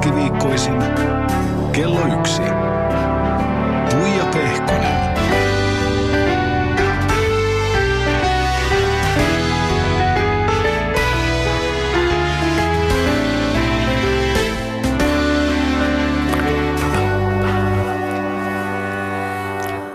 keskiviikkoisin kello 1. Puija Pehkonen.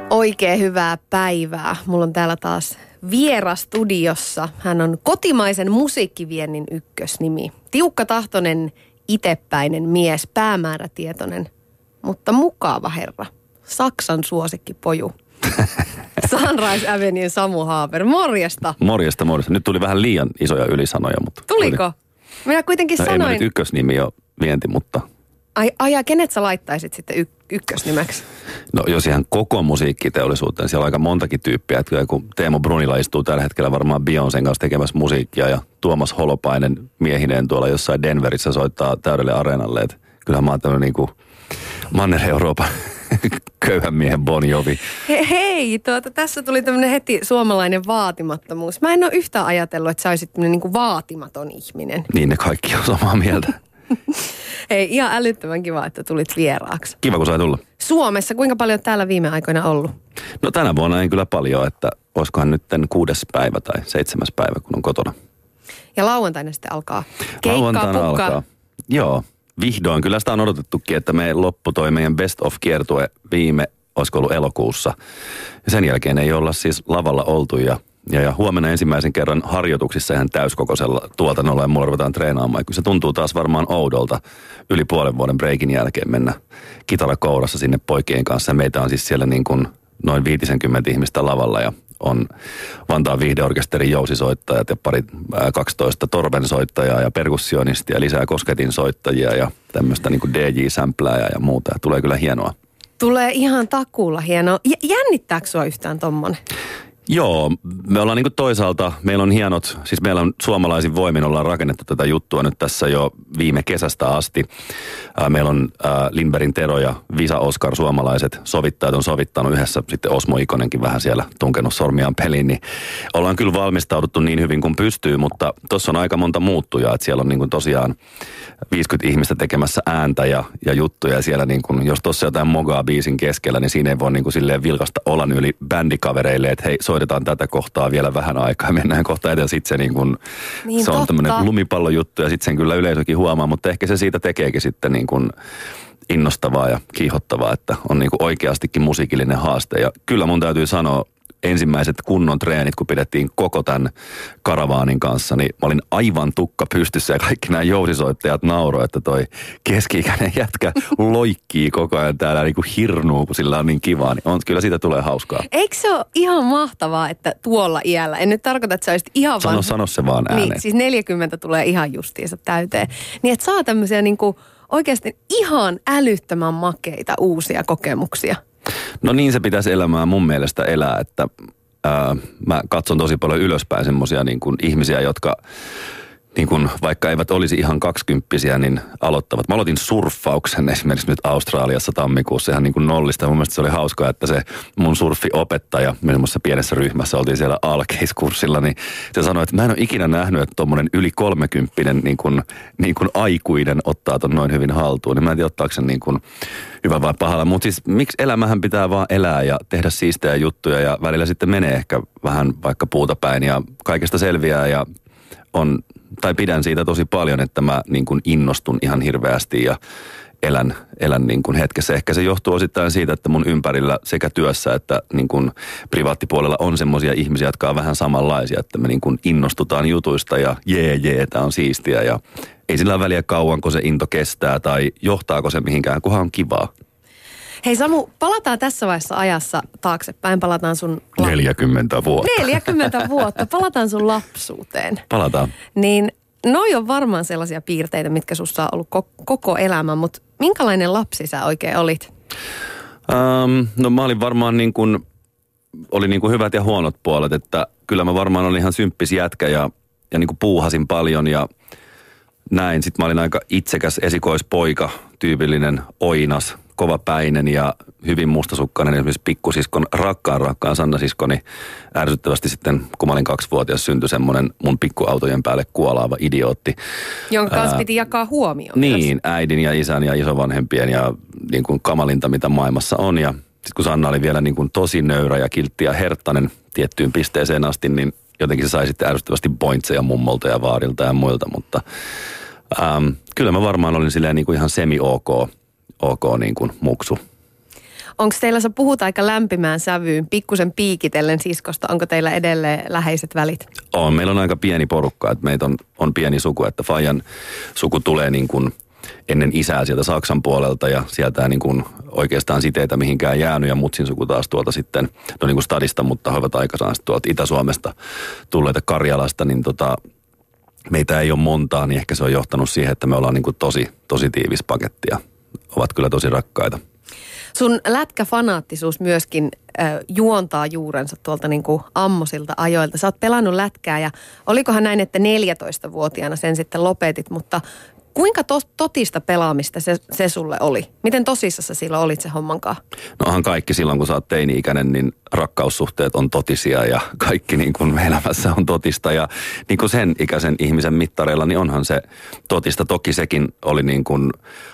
Oikein hyvää päivää. Mulla on täällä taas vieras studiossa. Hän on kotimaisen musiikkiviennin ykkösnimi. Tiukkatahtoinen, itepäinen mies, päämäärätietoinen, mutta mukava herra. Saksan suosikkipoju. Sunrise Avenuen Samu Haaber. Morjesta. Morjesta. Nyt tuli vähän liian isoja ylisanoja, mutta... Tuliko? Minä kuitenkin sanoin... Ei nyt ykkösnimi ole vienti, mutta... Ai, kenet sä laittaisit sitten ykkösnimeksi? No jos ihan koko musiikkiteollisuuteen, siellä on aika montakin tyyppiä. Että kun Teemu Brunila istuu tällä hetkellä varmaan Beyoncén kanssa tekemässä musiikkia ja Tuomas Holopainen miehineen tuolla jossain Denverissä soittaa täydelle areenalle. Että kyllähän mä oon tämmöinen niin kuin Manner-Euroopan köyhän miehen Bon Jovi. Hei, tässä tuli tämmöinen heti suomalainen vaatimattomuus. Mä en ole yhtään ajatellut, että sä olisit tämmöinen niin kuin vaatimaton ihminen. Niin ne kaikki on samaa mieltä. Hei, ihan älyttömän kiva, että tulit vieraaksi. Kiva, kun sai tulla. Suomessa, kuinka paljon täällä viime aikoina ollut? No tänä vuonna ei kyllä paljon, että olisikohan nyt 6. päivä tai 7. päivä, kun on kotona. Ja lauantaina sitten alkaa keikkaa, lauantaina pukkaa. Alkaa. Joo, vihdoin. Kyllä sitä on odotettukin, että me loppu toi meidän Best of -kiertue viime, olisiko ollut elokuussa. Ja sen jälkeen ei olla siis lavalla oltu ja huomenna ensimmäisen kerran harjoituksissa ihan täyskokoisella tuotannolla ja mulla ruvetaan treenaamaan. Ja kyllä se tuntuu taas varmaan oudolta yli puolen vuoden breikin jälkeen mennä kitala kourassa sinne poikien kanssa. Meitä on siis siellä niin kuin noin 50 ihmistä lavalla ja on Vantaan Viihdeorkesterin jousisoittajat ja pari 12 torvensoittajaa ja perkussionistia, lisää kosketinsoittajia ja tämmöistä niin kuin DJ-sämplääjää ja muuta. Ja tulee kyllä hienoa. Tulee ihan takuulla hienoa. Jännittääkö sua yhtään tommonen? Joo, me ollaan niinku toisaalta, meillä on hienot, siis meillä on suomalaisin voimin ollaan rakennettu tätä juttua nyt tässä jo viime kesästä asti. Meillä on Lindbergin Tero ja Visa Oskar, suomalaiset sovittajat on sovittanut yhdessä, sitten Osmo Ikonenkin vähän siellä tunkenut sormiaan peliin, niin ollaan kyllä valmistauduttu niin hyvin kuin pystyy, mutta tuossa on aika monta muuttujaa, että siellä on niinku tosiaan 50 ihmistä tekemässä ääntä ja juttuja ja siellä niinku, jos tuossa jotain mogaa biisin keskellä, niin siinä ei voi niinku silleen vilkasta olan yli bändikavereille, että hei, soitetaan tätä kohtaa vielä vähän aikaa ja mennään kohta eteen. Sitten se, niin kun, niin se on tämmöinen lumipallojuttu ja sitten sen kyllä yleisökin huomaa, mutta ehkä se siitä tekeekin sitten niin kun innostavaa ja kiihottavaa, että on niin kun oikeastikin musiikillinen haaste. Ja kyllä mun täytyy sanoa, ensimmäiset kunnon treenit, kun pidettiin koko tämän karavaanin kanssa, niin mä olin aivan tukka pystyssä ja kaikki nämä jousisoittajat nauroi, että toi keski-ikäinen jätkä loikkii koko ajan täällä niin kuin hirnuu, kun sillä on niin kivaa. Niin on, kyllä siitä tulee hauskaa. Eikö se ole ihan mahtavaa, että tuolla iällä, en nyt tarkoita, että sä olisit ihan vaan... Sano se vaan ääneen. Niin, siis 40 tulee ihan justiinsa täyteen. Niin, että saa tämmöisiä niin kuin oikeasti ihan älyttömän makeita uusia kokemuksia. No niin se pitäisi elämää mun mielestä elää, että mä katson tosi paljon ylöspäin semmoisia niin kuin ihmisiä, jotka niin kuin vaikka eivät olisi ihan 20-vuotiaita, niin aloittavat. Mä aloitin surffauksen esimerkiksi nyt Australiassa tammikuussa ihan niin kuin nollista. Mun mielestä se oli hauskaa, että se mun surffiopettaja, me semmoisessa pienessä ryhmässä oltiin siellä alkeiskurssilla, niin se sanoi, että mä en ole ikinä nähnyt, että tommonen yli 30 niin kuin aikuinen ottaa ton noin hyvin haltuun. Niin mä en tiedä, ottaako sen niin kuin hyvä vai pahalla. Mutta siis miksi elämähän pitää vaan elää ja tehdä siistejä juttuja ja välillä sitten menee ehkä vähän vaikka puuta päin ja kaikesta selviää ja on... Tai pidän siitä tosi paljon, että mä niin kuin innostun ihan hirveästi ja elän niin kuin hetkessä. Ehkä se johtuu osittain siitä, että mun ympärillä sekä työssä että niin kuin privaattipuolella on semmoisia ihmisiä, jotka on vähän samanlaisia. Että me niin kuin innostutaan jutuista ja jee, tää on siistiä. Ja ei sillä väliä kauanko se into kestää tai johtaako se mihinkään, kunhan on kivaa. Hei Samu, palataan tässä vaiheessa ajassa taaksepäin, palataan sun... 40 vuotta. 40 vuotta, palataan sun lapsuuteen. Palataan. Niin, noi on varmaan sellaisia piirteitä, mitkä sussa on ollut koko elämän, mutta minkälainen lapsi sä oikein olit? No mä olin varmaan niin kuin, oli niin kuin hyvät ja huonot puolet, että kyllä mä varmaan olin ihan symppis jätkä ja niin kuin puuhasin paljon ja näin. Sitten mä olin aika itsekäs esikoispoika, tyypillinen oinas. kovapäinen ja hyvin mustasukkainen esimerkiksi pikkusiskon rakkaan Sanna-sisko, niin ärsyttävästi sitten, kun mä olin 2-vuotias, syntyi semmoinen mun pikkuautojen päälle kuolaava idiootti. Jonka kanssa piti jakaa huomioon. Niin, äidin ja isän ja isovanhempien ja niin kuin kamalinta, mitä maailmassa on. Ja sitten kun Sanna oli vielä niin kuin tosi nöyrä ja kiltti ja herttainen tiettyyn pisteeseen asti, niin jotenkin se sai sitten ärsyttävästi pointseja mummolta ja vaarilta ja muilta, mutta kyllä mä varmaan olin silleen niin kuin ihan semi-ok niin kuin muksu. Onko teillä, sä puhut aika lämpimään sävyyn, pikkusen piikitellen siskosta, onko teillä edelleen läheiset välit? On, meillä on aika pieni porukka, että meitä on pieni suku, että Fajan suku tulee niin kuin ennen isää sieltä Saksan puolelta ja sieltä niin kuin oikeastaan siteitä mihinkään jäänyt ja mutsin suku taas tuolta sitten, no niin kuin stadista, mutta he ovat aikanaan tuolta Itä-Suomesta tulleita Karjalasta, niin meitä ei ole montaa, niin ehkä se on johtanut siihen, että me ollaan niin kuin tosi tiivis paketti ja ovat kyllä tosi rakkaita. Sun lätkäfanaattisuus myöskin juontaa juurensa tuolta niin kuin ammosilta ajoilta. Sä oot pelannut lätkää ja olikohan näin, että 14-vuotiaana sen sitten lopetit, mutta kuinka totista pelaamista se sulle oli? Miten tosissassa silloin olit se hommankaan? Nohan kaikki silloin, kun sä oot teini-ikäinen, niin rakkaussuhteet on totisia ja kaikki niin kuin elämässä on totista. Ja niin kuin sen ikäisen ihmisen mittareilla, niin onhan se totista. Toki sekin oli niin kuin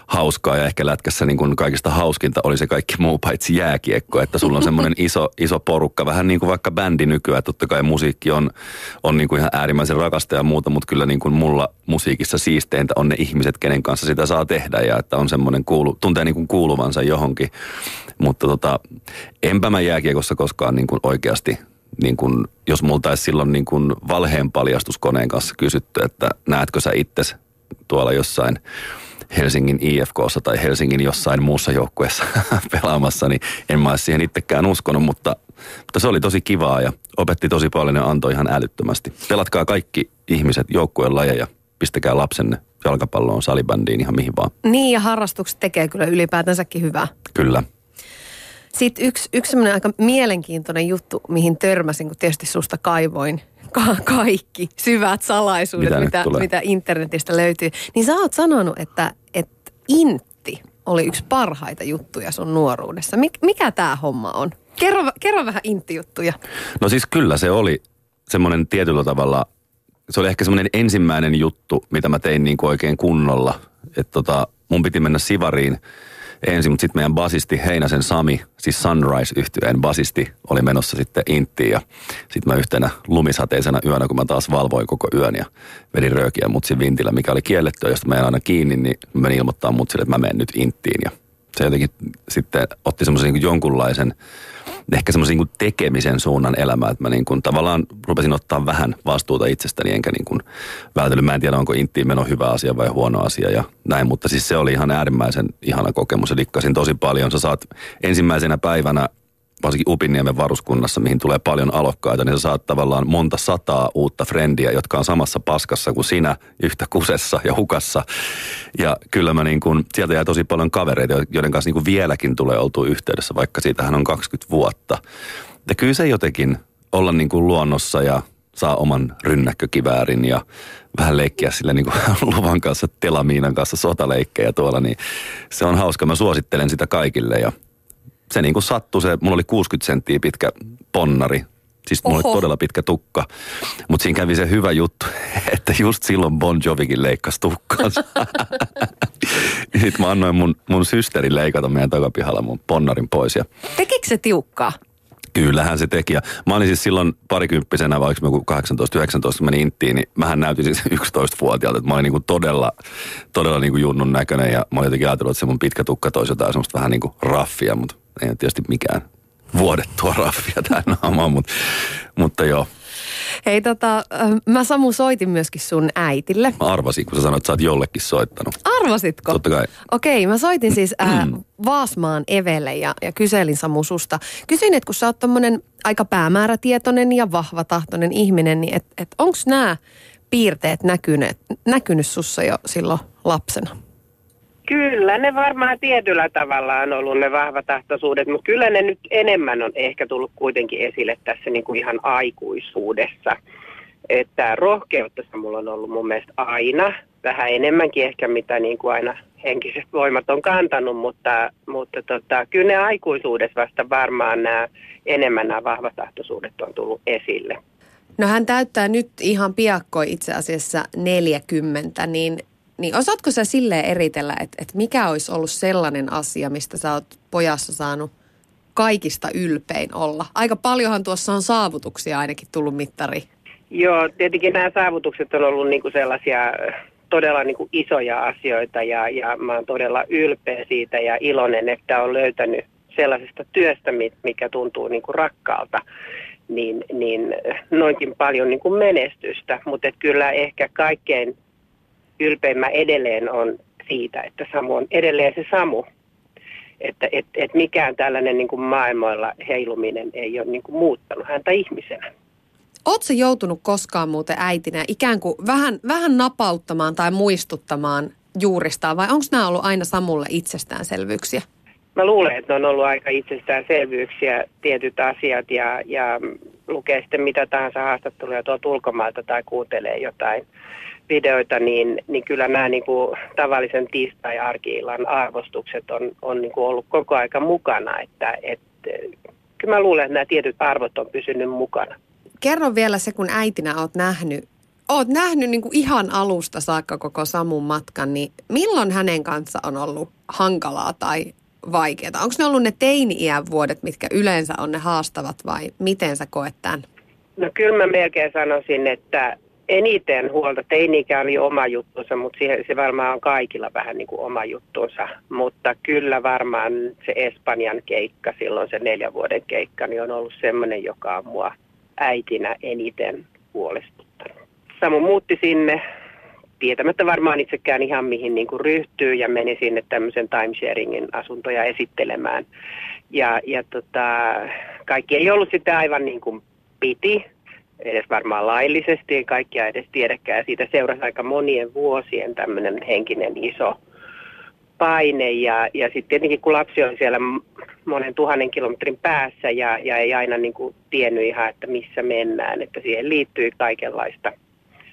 hauskaa ja ehkä lätkässä niin kuin kaikista hauskinta oli se kaikki muu paitsi jääkiekko. Että sulla on semmoinen iso porukka, vähän niin kuin vaikka bändi nykyään. Totta kai musiikki on niin kuin ihan äärimmäisen rakasta ja muuta, mutta kyllä niin kuin mulla musiikissa siisteintä on ne ihmiset, kenen kanssa sitä saa tehdä ja että on semmoinen tuntee niin kuin kuuluvansa johonkin. Mutta enpä mä jääkiekossa koskaan niin kuin oikeasti, niin kuin, jos multa olisi silloin niin kuin valheenpaljastuskoneen kanssa kysytty, että näetkö sä itses tuolla jossain Helsingin IFK:ssa tai Helsingin jossain muussa joukkueessa pelaamassa, niin en mä olisi siihen itsekään uskonut, mutta se oli tosi kivaa ja opetti tosi paljon ja antoi ihan älyttömästi. Pelatkaa kaikki ihmiset joukkueen lajeja, pistäkää lapsenne jalkapalloon, salibändiin, ihan mihin vaan. Niin, ja harrastukset tekee kyllä ylipäätänsäkin hyvää. Kyllä. Sitten yksi sellainen aika mielenkiintoinen juttu, mihin törmäsin, kun tietysti susta kaivoin kaikki syvät salaisuudet, mitä internetistä löytyy. Niin sä oot sanonut, että intti oli yksi parhaita juttuja sun nuoruudessa. Mikä tää homma on? Kerro vähän intti-juttuja. No siis kyllä se oli semmoinen tietyllä tavalla. Se oli ehkä semmoinen ensimmäinen juttu, mitä mä tein niin kuin oikein kunnolla. Että mun piti mennä sivariin ensin, mutta sitten meidän basisti Heinäsen Sami, siis Sunrise-yhtyeen basisti, oli menossa sitten inttiin. Ja sitten mä yhtenä lumisateisena yönä, kun mä taas valvoin koko yön ja vedin röökiä mutsin vintillä, mikä oli kiellettyä, josta mä en aina kiinni, niin mä menin ilmoittamaan mutsille, että mä menen nyt inttiin. Ja se jotenkin sitten otti semmoisen niin kuin jonkunlaisen, ehkä semmoisen niin kuin tekemisen suunnan elämään, että mä niin kuin tavallaan rupesin ottaa vähän vastuuta itsestäni, enkä niin kuin vältellyt. Mä en tiedä, onko inttiin meno hyvä asia vai huono asia ja näin, mutta siis se oli ihan äärimmäisen ihana kokemus ja dikkasin tosi paljon. Sä saat ensimmäisenä päivänä, varsinkin Upinniemen varuskunnassa, mihin tulee paljon alokkaita, niin sä saat tavallaan monta sataa uutta frendiä, jotka on samassa paskassa kuin sinä, yhtä kusessa ja hukassa. Ja kyllä mä niin kuin, sieltä jäi tosi paljon kavereita, joiden kanssa niin kuin vieläkin tulee oltua yhteydessä, vaikka siitähän on 20 vuotta. Ja kyllä se jotenkin olla niin kuin luonnossa ja saa oman rynnäkkökiväärin ja vähän leikkiä sillä niin kuin luvan kanssa, telamiinan kanssa, sotaleikkejä tuolla, niin se on hauska. Mä suosittelen sitä kaikille ja se niin kuin sattui, mulla oli 60 senttiä pitkä ponnari, siis mulla oli todella pitkä tukka, mutta siinä kävi se hyvä juttu, että just silloin Bon Jovikin leikkasi tukkaansa. Sitten mä annoin mun systerin leikata meidän takapihalla mun ponnarin pois. Tekikö se tiukkaa? Kyllähän se teki. Ja mä olin siis silloin parikymppisenä, vai oliko mä 18-19, kun menin inttiin, niin mähän näytin siis 11-vuotiaalta, että mä olin niinku todella niinku junnun näköinen ja mä olin jotenkin ajatellut, että se mun pitkä tukka toisi jotain semmoista vähän niinku raffia, mutta ei tietysti mikään vuodettua raffia tää naama, mutta joo. Hei mä Samu soitin myöskin sun äitille. Mä arvasin, kun sä sanoit, että sä oot jollekin soittanut. Arvasitko? Totta kai. Okei, mä soitin siis Vaasmaan Evelle ja kyselin Samu susta. Kysyin, että kun sä oot tommonen aika päämäärätietoinen ja vahvatahtoinen ihminen, niin et onks nää piirteet näkynyt sussa jo silloin lapsena? Kyllä, ne varmaan tietyllä tavalla on ollut ne vahvatahtoisuudet, mutta kyllä ne nyt enemmän on ehkä tullut kuitenkin esille tässä niin kuin ihan aikuisuudessa. Että rohkeutta mulla on ollut mun mielestä aina vähän enemmänkin ehkä, mitä niin kuin aina henkiset voimat on kantanut, mutta kyllä ne aikuisuudessa vasta varmaan nämä vahvatahtoisuudet on tullut esille. No hän täyttää nyt ihan piakkoin itse asiassa 40, niin osaatko sä silleen eritellä, että mikä olisi ollut sellainen asia, mistä sä oot pojassa saanut kaikista ylpein olla? Aika paljonhan tuossa on saavutuksia ainakin tullut mittariin. Joo, tietenkin nämä saavutukset on ollut niinku sellaisia todella niinku isoja asioita ja mä oon todella ylpeä siitä ja iloinen, että on löytänyt sellaisesta työstä, mikä tuntuu niinku rakkaalta, niin noinkin paljon niinku menestystä. Mutta kyllä ehkä kaikkein ylpein mä edelleen on siitä, että Samu on edelleen se Samu. Että et mikään tällainen niinku maailmoilla heiluminen ei ole niinku muuttanut häntä ihmisenä. Ootko joutunut koskaan muuten äitinä ikään kuin vähän napauttamaan tai muistuttamaan juuristaan, vai onko nämä ollut aina Samulle itsestäänselvyyksiä? Mä luulen, että ne on ollut aika itsestäänselvyyksiä tietyt asiat ja lukee sitten mitä tahansa haastatteluja tuolta ulkomailta tai kuuntelee jotain videoita, niin kyllä nämä niin kuin tavallisen tiistai-arki-illan arvostukset on niin kuin ollut koko aika mukana. Kyllä mä luulen, että nämä tietyt arvot on pysynyt mukana. Kerro vielä se, kun äitinä oot nähnyt niin kuin ihan alusta saakka koko Samun matkan, niin milloin hänen kanssa on ollut hankalaa tai vaikeaa? Onko ne ollut ne teini-iän vuodet, mitkä yleensä on ne haastavat, vai miten sä koet tämän? No kyllä mä melkein sanoisin, että eniten huolta. Teini-ikä oli oma juttunsa, mutta se varmaan on kaikilla vähän niin kuin oma juttunsa. Mutta kyllä varmaan se Espanjan keikka, silloin se 4 vuoden keikka, niin on ollut semmoinen, joka on mua äitinä eniten huolestuttanut. Samu muutti sinne, tietämättä varmaan itsekään ihan mihin niin kuin ryhtyy, ja meni sinne tämmöisen timesharingin asuntoja esittelemään. Kaikki ei ollut sitä aivan niin kuin piti, edes varmaan laillisesti, ei kaikkia edes tiedäkään. Siitä seurasi aika monien vuosien tämmöinen henkinen iso paine, ja sitten tietenkin kun lapsi on siellä monen 1000 kilometrin päässä ja ei aina niin kuin tiennyt ihan, että missä mennään, että siihen liittyy kaikenlaista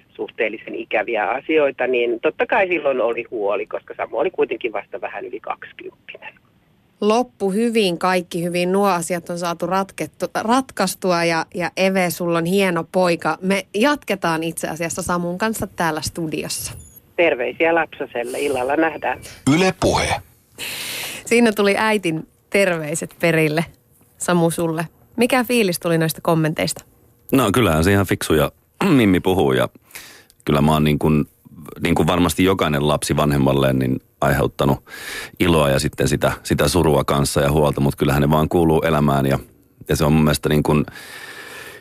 suhteellisen ikäviä asioita, niin totta kai silloin oli huoli, koska Samu oli kuitenkin vasta vähän yli 20. Loppu hyvin, kaikki hyvin. Nuo asiat on saatu ratkaistua ja Eve, sulla on hieno poika. Me jatketaan itse asiassa Samun kanssa täällä studiossa. Terveisiä Lapsaselle. Illalla nähdään. Yle Puhe. Siinä tuli äitin terveiset perille. Samu, sulle. Mikä fiilis tuli noista kommenteista? No kyllähän se ihan fiksu ja Mimmi puhuu. Ja kyllä mä oon niin kuin varmasti jokainen lapsi vanhemmalleen niin aiheuttanut iloa ja sitten sitä surua kanssa ja huolta. Mutta kyllähän ne vaan kuuluu elämään ja se on mun mielestä niin kuin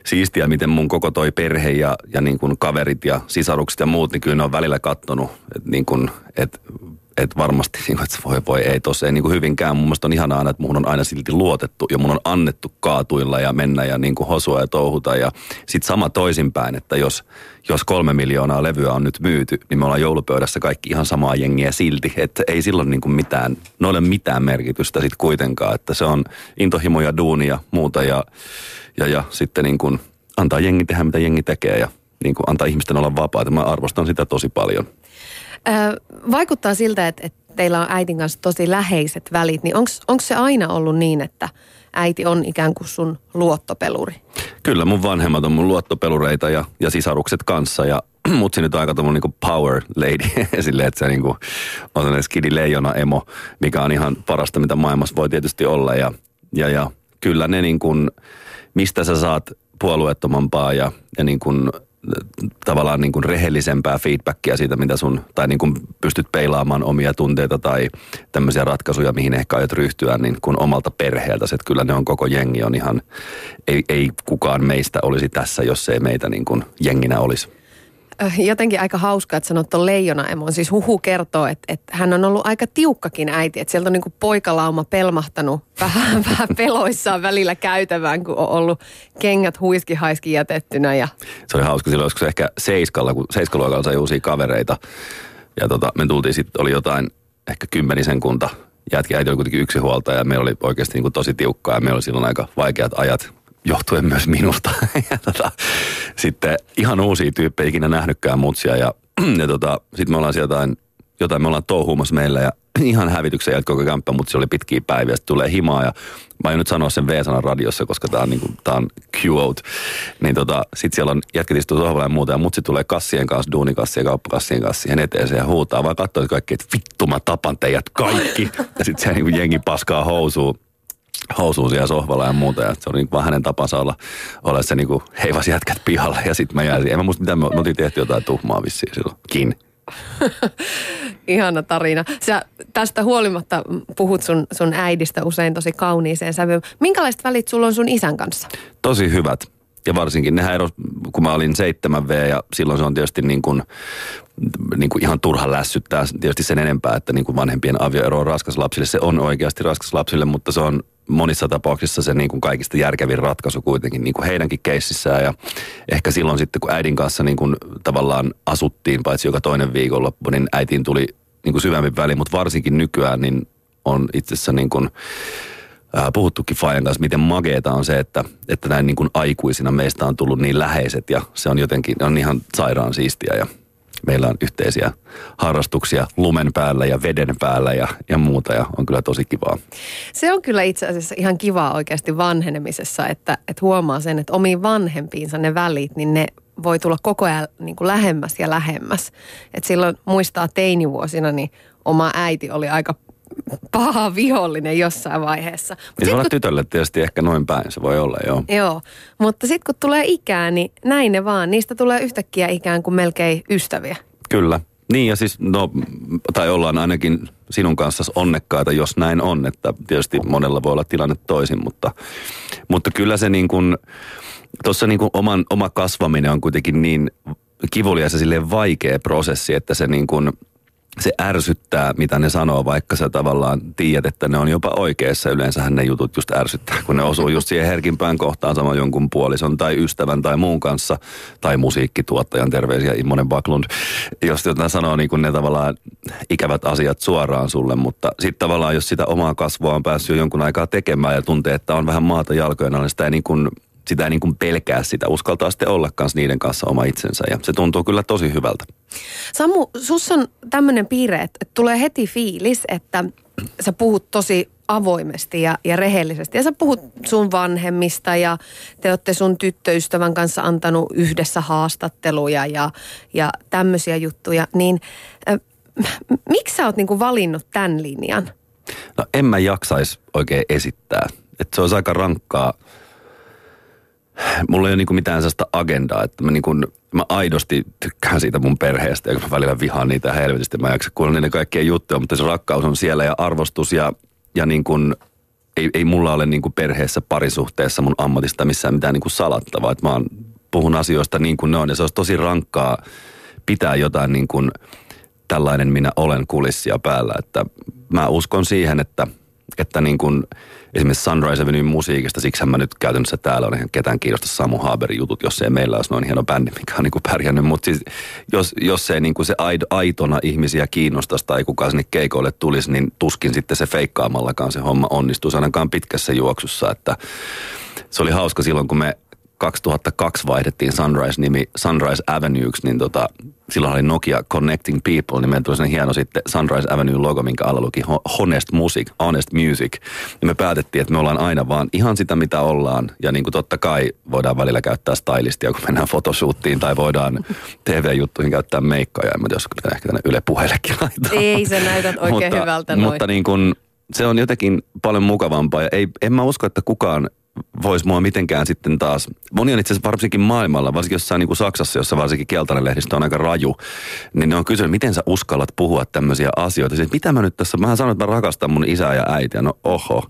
siistiä, miten mun koko toi perhe ja niin kuin kaverit ja sisarukset ja muut, niin kyllä ne on välillä kattonut, että niin kuin, et varmasti, niin kuin, että voi ei tossa, ei niin kuin hyvinkään. Mun mielestä on ihanaa aina, että muhun on aina silti luotettu ja mun on annettu kaatuilla ja mennä ja niin kuin hosua ja touhuta. Ja sit sama toisinpäin, että jos 3 miljoonaa levyä on nyt myyty, niin me ollaan joulupöydässä kaikki ihan samaa jengiä silti. Että ei silloin niin kuin mitään merkitystä sit kuitenkaan, että se on intohimo ja duuni ja muuta ja sitten niin kuin antaa jengi tehdä, mitä jengi tekee ja niin kuin antaa ihmisten olla vapaita. Mä arvostan sitä tosi paljon. Vaikuttaa siltä, että teillä on äitin kanssa tosi läheiset välit, niin onko se aina ollut niin, että äiti on ikään kuin sun luottopeluri? Kyllä, mun vanhemmat on mun luottopelureita ja sisarukset kanssa ja mutsi nyt on aika tommonen niinku power lady, silleen, että se niinku on sellainen skidi leijona emo, mikä on ihan parasta, mitä maailmassa voi tietysti olla ja kyllä ne niin kuin, mistä sä saat puolueettomampaa ja niin kuin tavallaan niin kuin rehellisempää feedbackia siitä, mitä sun, tai niin kuin pystyt peilaamaan omia tunteita tai tämmöisiä ratkaisuja, mihin ehkä aiot ryhtyä, niin kuin omalta perheeltäsi. Että kyllä ne on koko jengi on ihan, ei kukaan meistä olisi tässä, jos ei meitä niin kuin jenginä olisi. Jotenkin aika hauskaa, että sanot tuon leijonaemon. Siis huhu kertoo, että hän on ollut aika tiukkakin äiti. Että sieltä on niin kuin poikalauma pelmahtanut vähän peloissaan välillä käytävään, kun on ollut kengät huiski-haiski jätettynä. Ja se oli hauska silloin joskus ehkä seiskalla, kun seiskaluokalla sai uusia kavereita. Ja me tultiin sitten, oli jotain ehkä kymmenisen kunta. Äiti oli kuitenkin yksi huoltaja ja meillä oli oikeasti niin kuin tosi tiukkaa ja meillä oli silloin aika vaikeat ajat. Johtuen myös minusta. Sitten ihan uusia tyyppejä ikinä nähnytkään mutsia ja Ja sit me ollaan sieltä jotain me ollaan touhuumassa meillä ja ihan hävityksen jälkeen koko kämppä, mutta se oli pitkiä päiviä. Sitten tulee himaa ja mä aion nyt sanoa sen V-sanan radiossa, koska tää on, niinku, tää on Q-out. Niin sit siellä on jätket istuu sohvalla ja muuta ja mutsi tulee kassien kanssa, duunikassien ja kauppakassien kanssa siihen eteeseen ja huutaa. Vaan katsoo kaikki, että vittu mä tapan teidät kaikki. Ja sit se niinku jengi paskaa housuun siellä sohvalla ja muuta. Ja se oli niinku vaan hänen tapansa olla se niinku heivasi jätkät pihalle ja sit mä jäisin. En mä muista mitään, me oltiin tehty jotain tuhmaa vissiin silloinkin. Ihana tarina. Sä tästä huolimatta puhut sun äidistä usein tosi kauniiseen sävyyn. Minkälaiset välit sulla on sun isän kanssa? Tosi hyvät. Ja varsinkin nehän eros, kun mä olin 7V ja silloin se on tietysti niin kuin ihan turha lässyttää tietysti sen enempää, että niin kuin vanhempien avioero on raskas lapsille. Se on oikeasti raskas lapsille, mutta se on monissa tapauksissa se niin kuin kaikista järkevin ratkaisu kuitenkin niin kuin heidänkin keississään. Ja ehkä silloin sitten, kun äidin kanssa niin kuin tavallaan asuttiin, paitsi joka toinen viikonloppu, niin äitiin tuli niin kuin syvemmin väliin. Mutta varsinkin nykyään niin on itse asiassa niin kuin puhuttukin Fajan kanssa, miten mageeta on se, että näin niin kuin aikuisina meistä on tullut niin läheiset. Ja se on jotenkin, on ihan sairaan siistiä ja meillä on yhteisiä harrastuksia lumen päällä ja veden päällä ja muuta ja on kyllä tosi kivaa. Se on kyllä itse asiassa ihan kivaa oikeasti vanhenemisessa, että huomaa sen, että omiin vanhempiinsa ne välit, niin ne voi tulla koko ajan niin kuin lähemmäs ja lähemmäs. Et silloin muistaa teinivuosina, niin oma äiti oli aika paha vihollinen jossain vaiheessa. Niin se on tytölle tietysti ehkä noin päin, se voi olla, joo. Joo, mutta sitten kun tulee ikää, niin näin ne vaan. Niistä tulee yhtäkkiä ikään kuin melkein ystäviä. Kyllä. Niin ja siis, tai ollaan ainakin sinun kanssa onnekkaita, jos näin on. Että tietysti monella voi olla tilanne toisin, mutta kyllä se niin kuin, tuossa niin kuin oma kasvaminen on kuitenkin niin kivulias ja silleen vaikea prosessi, että se niin kuin se ärsyttää, mitä ne sanoo, vaikka sä tavallaan tiedät, että ne on jopa oikeassa. Yleensähän ne jutut just ärsyttää, kun ne osuu just siihen herkimpään kohtaan sama jonkun puolison tai ystävän tai muun kanssa. Tai musiikkituottajan, terveisiä Immonen Backlund, jos jotain sanoo niin kuin ne tavallaan ikävät asiat suoraan sulle. Mutta sitten tavallaan, jos sitä omaa kasvua on päässyt jonkun aikaa tekemään ja tuntee, että on vähän maata jalkojen alle, sitä ei niin kuin pelkää sitä, uskaltaa sitten olla kanssa niiden kanssa oma itsensä ja se tuntuu kyllä tosi hyvältä. Samu, sus on tämmöinen piirre, että tulee heti fiilis, että sä puhut tosi avoimesti ja rehellisesti ja sä puhut sun vanhemmista ja te ootte sun tyttöystävän kanssa antanut yhdessä haastatteluja ja tämmöisiä juttuja, niin miksi sä oot niin kuin valinnut tämän linjan? No en mä jaksais oikein esittää, että se olisi aika rankkaa. Mulla ei ole niinku mitään sellaista agendaa, että mä aidosti tykkään siitä mun perheestä ja mä välillä vihaan niitä helvetisti. Mä en jaksa kuulla niiden kaikkia juttuja, mutta se rakkaus on siellä ja arvostus ja niinku, ei mulla ole niinku perheessä parisuhteessa mun ammatista missään mitään niinku salattavaa. Et mä puhun asioista niin kuin ne on ja se olisi tosi rankkaa pitää jotain niinku tällainen minä olen kulissia päällä. Että mä uskon siihen, että niin kuin esimerkiksi Sunrise Avenue musiikista, siksihän mä nyt käytännössä täällä on ihan ketään kiinnosta Samu Haaberin jutut, jos ei meillä olisi noin hieno bändi, mikä on niin kuin pärjännyt. Mutta siis, jos ei niin kuin se aitona ihmisiä kiinnostaisi tai kukaan sinne keikoille tulisi, niin tuskin sitten se feikkaamallakaan se homma onnistuisi ainakaan pitkässä juoksussa. Että se oli hauska silloin, kun me 2002 vaihdettiin Sunrise-nimi Sunrise Avenueksi, niin silloin oli Nokia Connecting People, niin meillä tuli sellainen hieno sitten Sunrise Avenue-logo, minkä alla luki Honest Music. Ja me päätettiin, että me ollaan aina vaan ihan sitä, mitä ollaan. Ja niin kuin totta kai voidaan välillä käyttää stylistia, kun mennään photoshoottiin tai voidaan TV-juttuihin käyttää meikkoja. En tiedä, jos pitää ehkä tänne Yle Puheellekin laittaa. Ei, sä näytät oikein hyvältä noin. Mutta niin kuin, se on jotenkin paljon mukavampaa ja en mä usko, että kukaan voisi mua mitenkään sitten taas. Moni on itse asiassa varsinkin maailmalla, varsinkin jossain niin kuin Saksassa, jossa varsinkin keltainen lehdistö on aika raju, niin ne on kysynyt, miten sä uskallat puhua tämmöisiä asioita. Siis, mitä mä nyt tässä, mähän sanon, että mä rakastan mun isää ja äitiä, no oho,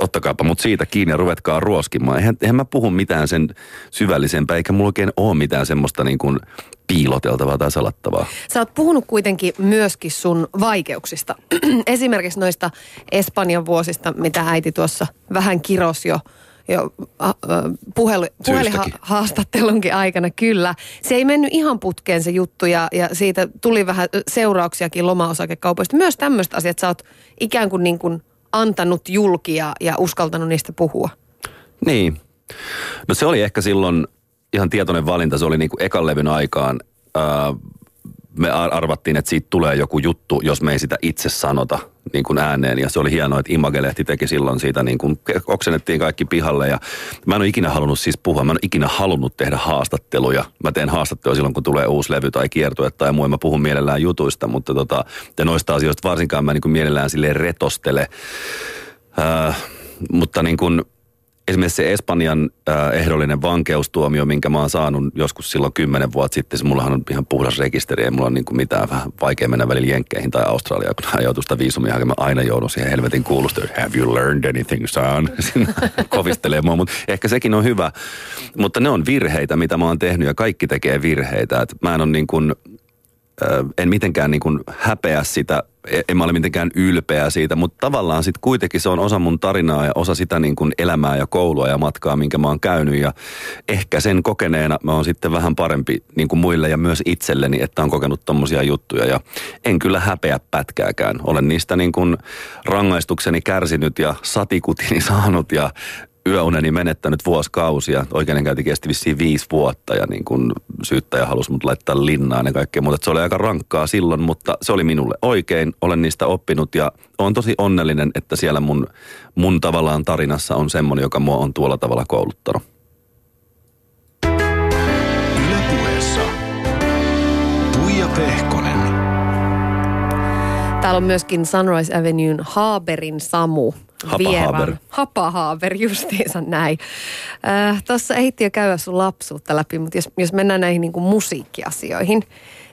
ottakaapa mut siitä kiinni ja ruvetkaa ruoskimaan. Eihän mä puhu mitään sen syvällisempää, eikä mulla oikein ole mitään semmoista niin kuin piiloteltavaa tai salattavaa. Sä oot puhunut kuitenkin myöskin sun vaikeuksista. Esimerkiksi noista Espanjan vuosista, mitä äiti tuossa vähän kirosi jo puhelihaastattelunkin aikana, kyllä. Se ei mennyt ihan putkeen se juttu ja siitä tuli vähän seurauksiakin lomaosakekaupoista. Myös tämmöiset asiat sä oot ikään kuin antanut julki ja uskaltanut niistä puhua. Niin. No se oli ehkä silloin ihan tietoinen valinta. Se oli niin kuin ekan levyn aikaan. me arvattiin, että siitä tulee joku juttu, jos me ei sitä itse sanota niin kuin ääneen. Ja se oli hienoa, että Image-lehti teki silloin siitä, niin kuin oksennettiin kaikki pihalle. Ja mä en ole ikinä halunnut siis puhua, mä en ole ikinä halunnut tehdä haastatteluja. Mä teen haastatteluja silloin, kun tulee uusi levy tai kiertue tai muu, mä puhun mielellään jutuista. Mutta noista asioista varsinkaan mä niin kuin mielellään silleen retostele. Mutta niin kuin esimerkiksi se Espanjan ehdollinen vankeustuomio, minkä mä oon saanut joskus silloin 10 vuotta sitten, se mullahan on ihan puhdas rekisteri, ei mulla ole niin kuin mitään, vähän vaikea mennä välillä Jenkkeihin tai Australiaan, kun mä joutuu sitä viisumia hakemaan, aina joudun siihen helvetin kuulusta, have you learned anything, son? Kovistelee mua, mutta ehkä sekin on hyvä, mutta ne on virheitä, mitä mä oon tehnyt ja kaikki tekee virheitä, että mä en ole niin kuin, en mitenkään niin kuin häpeä sitä, en mä ole mitenkään ylpeä siitä, mutta tavallaan sitten kuitenkin se on osa mun tarinaa ja osa sitä niin kuin elämää ja koulua ja matkaa, minkä mä oon käynyt. Ja ehkä sen kokeneena mä oon sitten vähän parempi niin kuin muille ja myös itselleni, että on kokenut tommosia juttuja. Ja en kyllä häpeä pätkääkään. Olen niistä niin kuin rangaistukseni kärsinyt ja satikutini saanut ja yöuneni menettänyt vuosikausia. Oikeudenkäynti kesti vissiin 5 vuotta ja niin kun syyttäjä halusi mut laittaa linnaan ja kaikkea muuta. Se oli aika rankkaa silloin, mutta se oli minulle oikein. Olen niistä oppinut ja olen tosi onnellinen, että siellä mun tavallaan tarinassa on semmoinen, joka mua on tuolla tavalla kouluttanut. Yle Puheessa Tuija Pehkonen. Täällä on myöskin Sunrise Avenuen Haaberin Samu. Hapa Haaber, justiinsa näin. Tuossa ehti jo käydä sun lapsuutta läpi, mutta jos mennään näihin niin kuin musiikkiasioihin,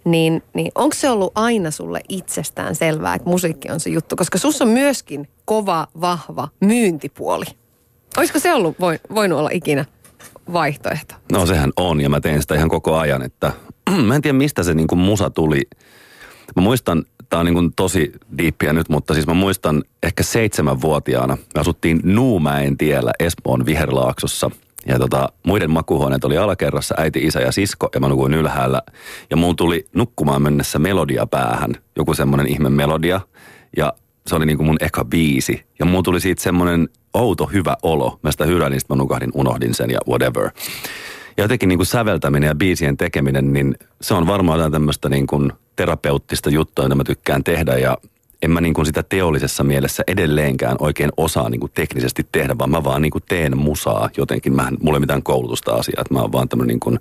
niin onko se ollut aina sulle itsestään selvää, että musiikki on se juttu? Koska sussa on myöskin kova, vahva myyntipuoli. Olisiko se ollut, voinut olla ikinä vaihtoehto? No sehän on, ja mä teen sitä ihan koko ajan, että mä en tiedä mistä se niin kuin musa tuli. Mä muistan, tää on niin kuin tosi diippiä nyt, mutta siis mä muistan ehkä 7-vuotiaana. Me asuttiin Nuumäen tiellä Espoon Viherlaaksossa. Ja muiden makuuhuoneet oli alakerrassa, äiti, isä ja sisko, ja mä nukuin ylhäällä. Ja mulla tuli nukkumaan mennessä melodia päähän, joku semmonen ihme melodia. Ja se oli niin kuin mun eka biisi. Ja mulla tuli siitä semmonen outo hyvä olo. Mä sitä hyräilin, sit mä nukahdin, unohdin sen ja whatever. Ja jotenkin niin kuin säveltäminen ja biisien tekeminen, niin se on varmaan jotain tämmöistä niin kuin terapeuttista juttua, jota mä tykkään tehdä. Ja en mä niin kuin sitä teollisessa mielessä edelleenkään oikein osaa niin kuin teknisesti tehdä, vaan mä vaan niin kuin teen musaa jotenkin. Mulla ei mitään koulutusta asiaa, että mä oon vaan tämmöinen niin kuin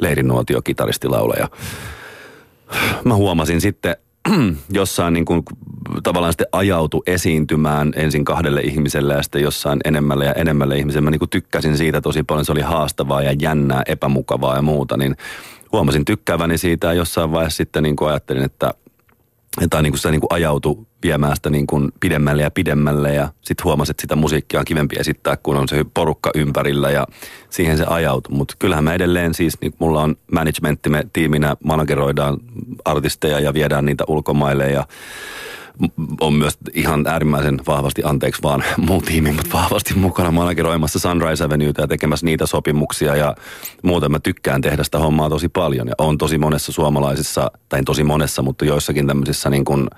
leirinuotio, kitaristilaulaja. Mä huomasin sitten jossain niin kuin tavallaan sitten ajautui esiintymään ensin 2 ihmiselle ja sitten jossain enemmälle ja enemmälle ihmiselle. Mä niin kuin tykkäsin siitä tosi paljon, se oli haastavaa ja jännää, epämukavaa ja muuta, niin huomasin tykkääväni siitä ja jossain vaiheessa sitten niin kuin ajattelin, että niin kuin se niin kuin ajautui viemään sitä niin kuin pidemmälle ja pidemmälle ja sitten huomasin, että sitä musiikkia on kivempi esittää, kun on se porukka ympärillä ja siihen se ajautui. Mutta kyllähän mä edelleen siis, niin mulla on managementti, me tiiminä manageroidaan artisteja ja viedään niitä ulkomaille ja on myös ihan äärimmäisen vahvasti, anteeksi vaan muu tiimi, mutta vahvasti mukana manageroimassa Sunrise Avenuetä ja tekemässä niitä sopimuksia ja muuten mä tykkään tehdä sitä hommaa tosi paljon ja on tosi monessa suomalaisessa, tai en tosi monessa, mutta joissakin tämmöisissä niin kuin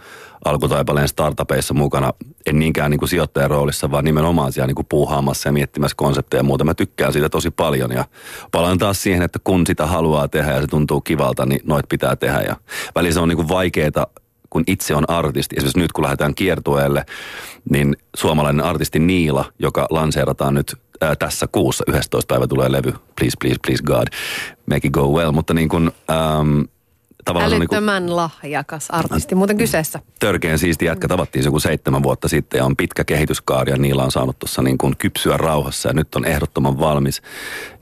alkutaipaleen startupeissa mukana, en niinkään niin kuin sijoittajan roolissa, vaan nimenomaan siellä niin kuin puuhaamassa ja miettimässä konsepteja ja muuta. Mä tykkään siitä tosi paljon ja palaan taas siihen, että kun sitä haluaa tehdä ja se tuntuu kivalta, niin noit pitää tehdä ja välillä se on niin kuin vaikeeta, kun itse on artisti. Esimerkiksi nyt, kun lähdetään kiertueelle, niin suomalainen artisti Niila, joka lanseerataan nyt tässä kuussa, 11. päivä tulee levy, please, please, please God, make it go well, mutta niin kuin tavallaan älyttömän niin lahjakas artisti muuten kyseessä. Törkeän siisti jätkä, tavattiin se joku 7 vuotta sitten ja on pitkä kehityskaari ja Niila on saanut tuossa niin kuin kypsyä rauhassa ja nyt on ehdottoman valmis.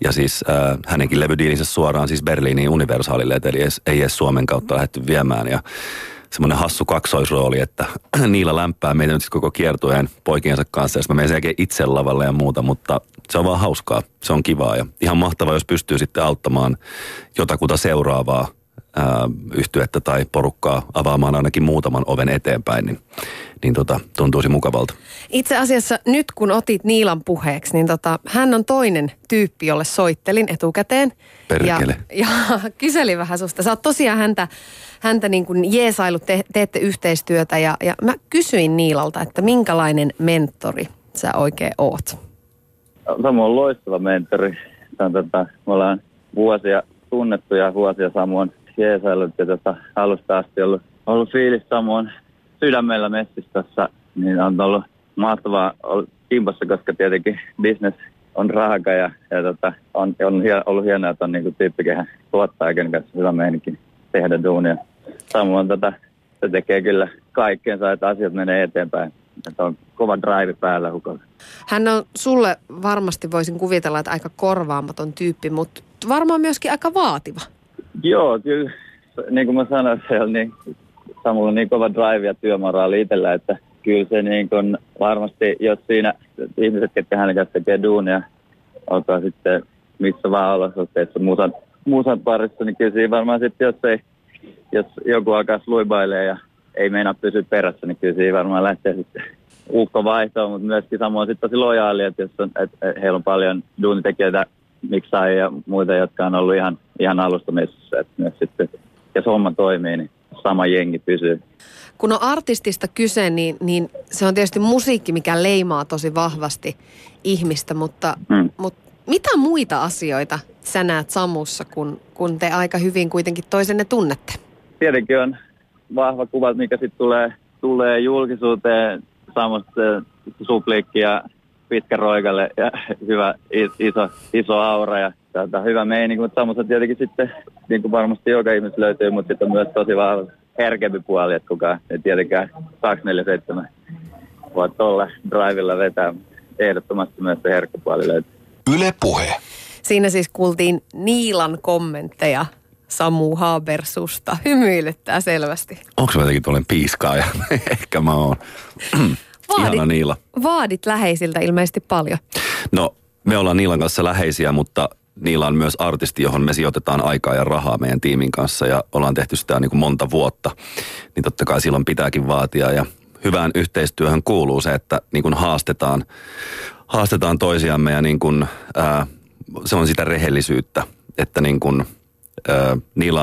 Ja siis hänenkin levydiilinsä suoraan siis Berliiniin Universaalille, eli ei edes Suomen kautta lähdetty viemään ja semmoinen hassu kaksoisrooli, että Niila lämpää meitä nyt koko kiertueen poikiensa kanssa, ja mä menen sen itse lavalle ja muuta, mutta se on vaan hauskaa, se on kivaa ja ihan mahtavaa, jos pystyy sitten auttamaan jotakuta seuraavaa yhtyettä tai porukkaa avaamaan ainakin muutaman oven eteenpäin, niin tuntuisi mukavalta. Itse asiassa nyt kun otit Niilan puheeksi, niin hän on toinen tyyppi, jolle soittelin etukäteen. Perkele. Ja kyselin vähän susta. Sä oot tosiaan häntä niin kuin jeesailut, teette yhteistyötä ja mä kysyin Niilalta, että minkälainen mentori sä oikein oot? Samu on loistava mentori. Me ollaan vuosia tunnettu ja vuosia Samu on jeesailut ja alusta asti ollut fiilis samoin sydämellä messissä, niin on ollut mahtavaa ollut kimpassa, koska tietenkin business on raaka ja on ollut hienoa, että on niinku tyyppikehän tuottaa, kenen kanssa hyvä meininki tehdä duunia. Samoin se tekee kyllä kaikkeensa, että asiat menee eteenpäin. Että on kova drive päällä hukolla. Hän on sulle varmasti, voisin kuvitella, että aika korvaamaton tyyppi, mutta varmaan myöskin aika vaativa. Joo, kyllä. Niin kuin mä sanoin, se on niin, Samulla on niin kova drive ja työmoraali itsellä, että kyllä se niin kuin varmasti, jos siinä ihmiset, ketkä hänen kanssa tekee duunia, olkaa sitten missä vaan olosuhteissa muusan parissa, niin kyllä siinä varmaan sitten, jos joku alkaa luibailemaan ja ei meinaa pysyä perässä, niin kyllä siinä varmaan lähtee sitten uukko vaihtoon, mutta myöskin samoin sitten tosi lojaali, että heillä on paljon duunitekijöitä, miksaajia ja muita, jotka on ollut ihan alustamisessa, että myös sitten, jos homma toimii, niin sama jengi pysyy. Kun on artistista kyse, niin se on tietysti musiikki, mikä leimaa tosi vahvasti ihmistä, mutta mitä muita asioita sä näet Samussa, kun te aika hyvin kuitenkin toisenne tunnette? Tietenkin on vahva kuva, mikä sitten tulee julkisuuteen. Samusta supliikki ja pitkä roikalle ja hyvä iso aura ja hyvä meininki, mutta Samussa tietenkin sitten, niin kuin varmasti joka ihminen löytyy, mutta sitten on myös tosi vahva herkempi puoli, että kukaan ei tietenkään 247 voi tuolla drivella vetää, ehdottomasti myös se herkkä puoli löytyy. Yle Puhe. Siinä siis kuultiin Niilan kommentteja Samu Habersusta. Hymyilyttää selvästi. Onko mä jotenkin tuollainen piiskaaja? Ehkä mä oon. Ihana Niila. Vaadit läheisiltä ilmeisesti paljon. No, me ollaan Niilan kanssa läheisiä, mutta Niila on myös artisti, johon me sijoitetaan aikaa ja rahaa meidän tiimin kanssa ja ollaan tehty sitä niin kuin monta vuotta. Niin totta kai silloin pitääkin vaatia ja hyvään yhteistyöhön kuuluu se, että niin kuin haastetaan toisiamme ja niin kuin, se on sitä rehellisyyttä, että niin kuin, Niila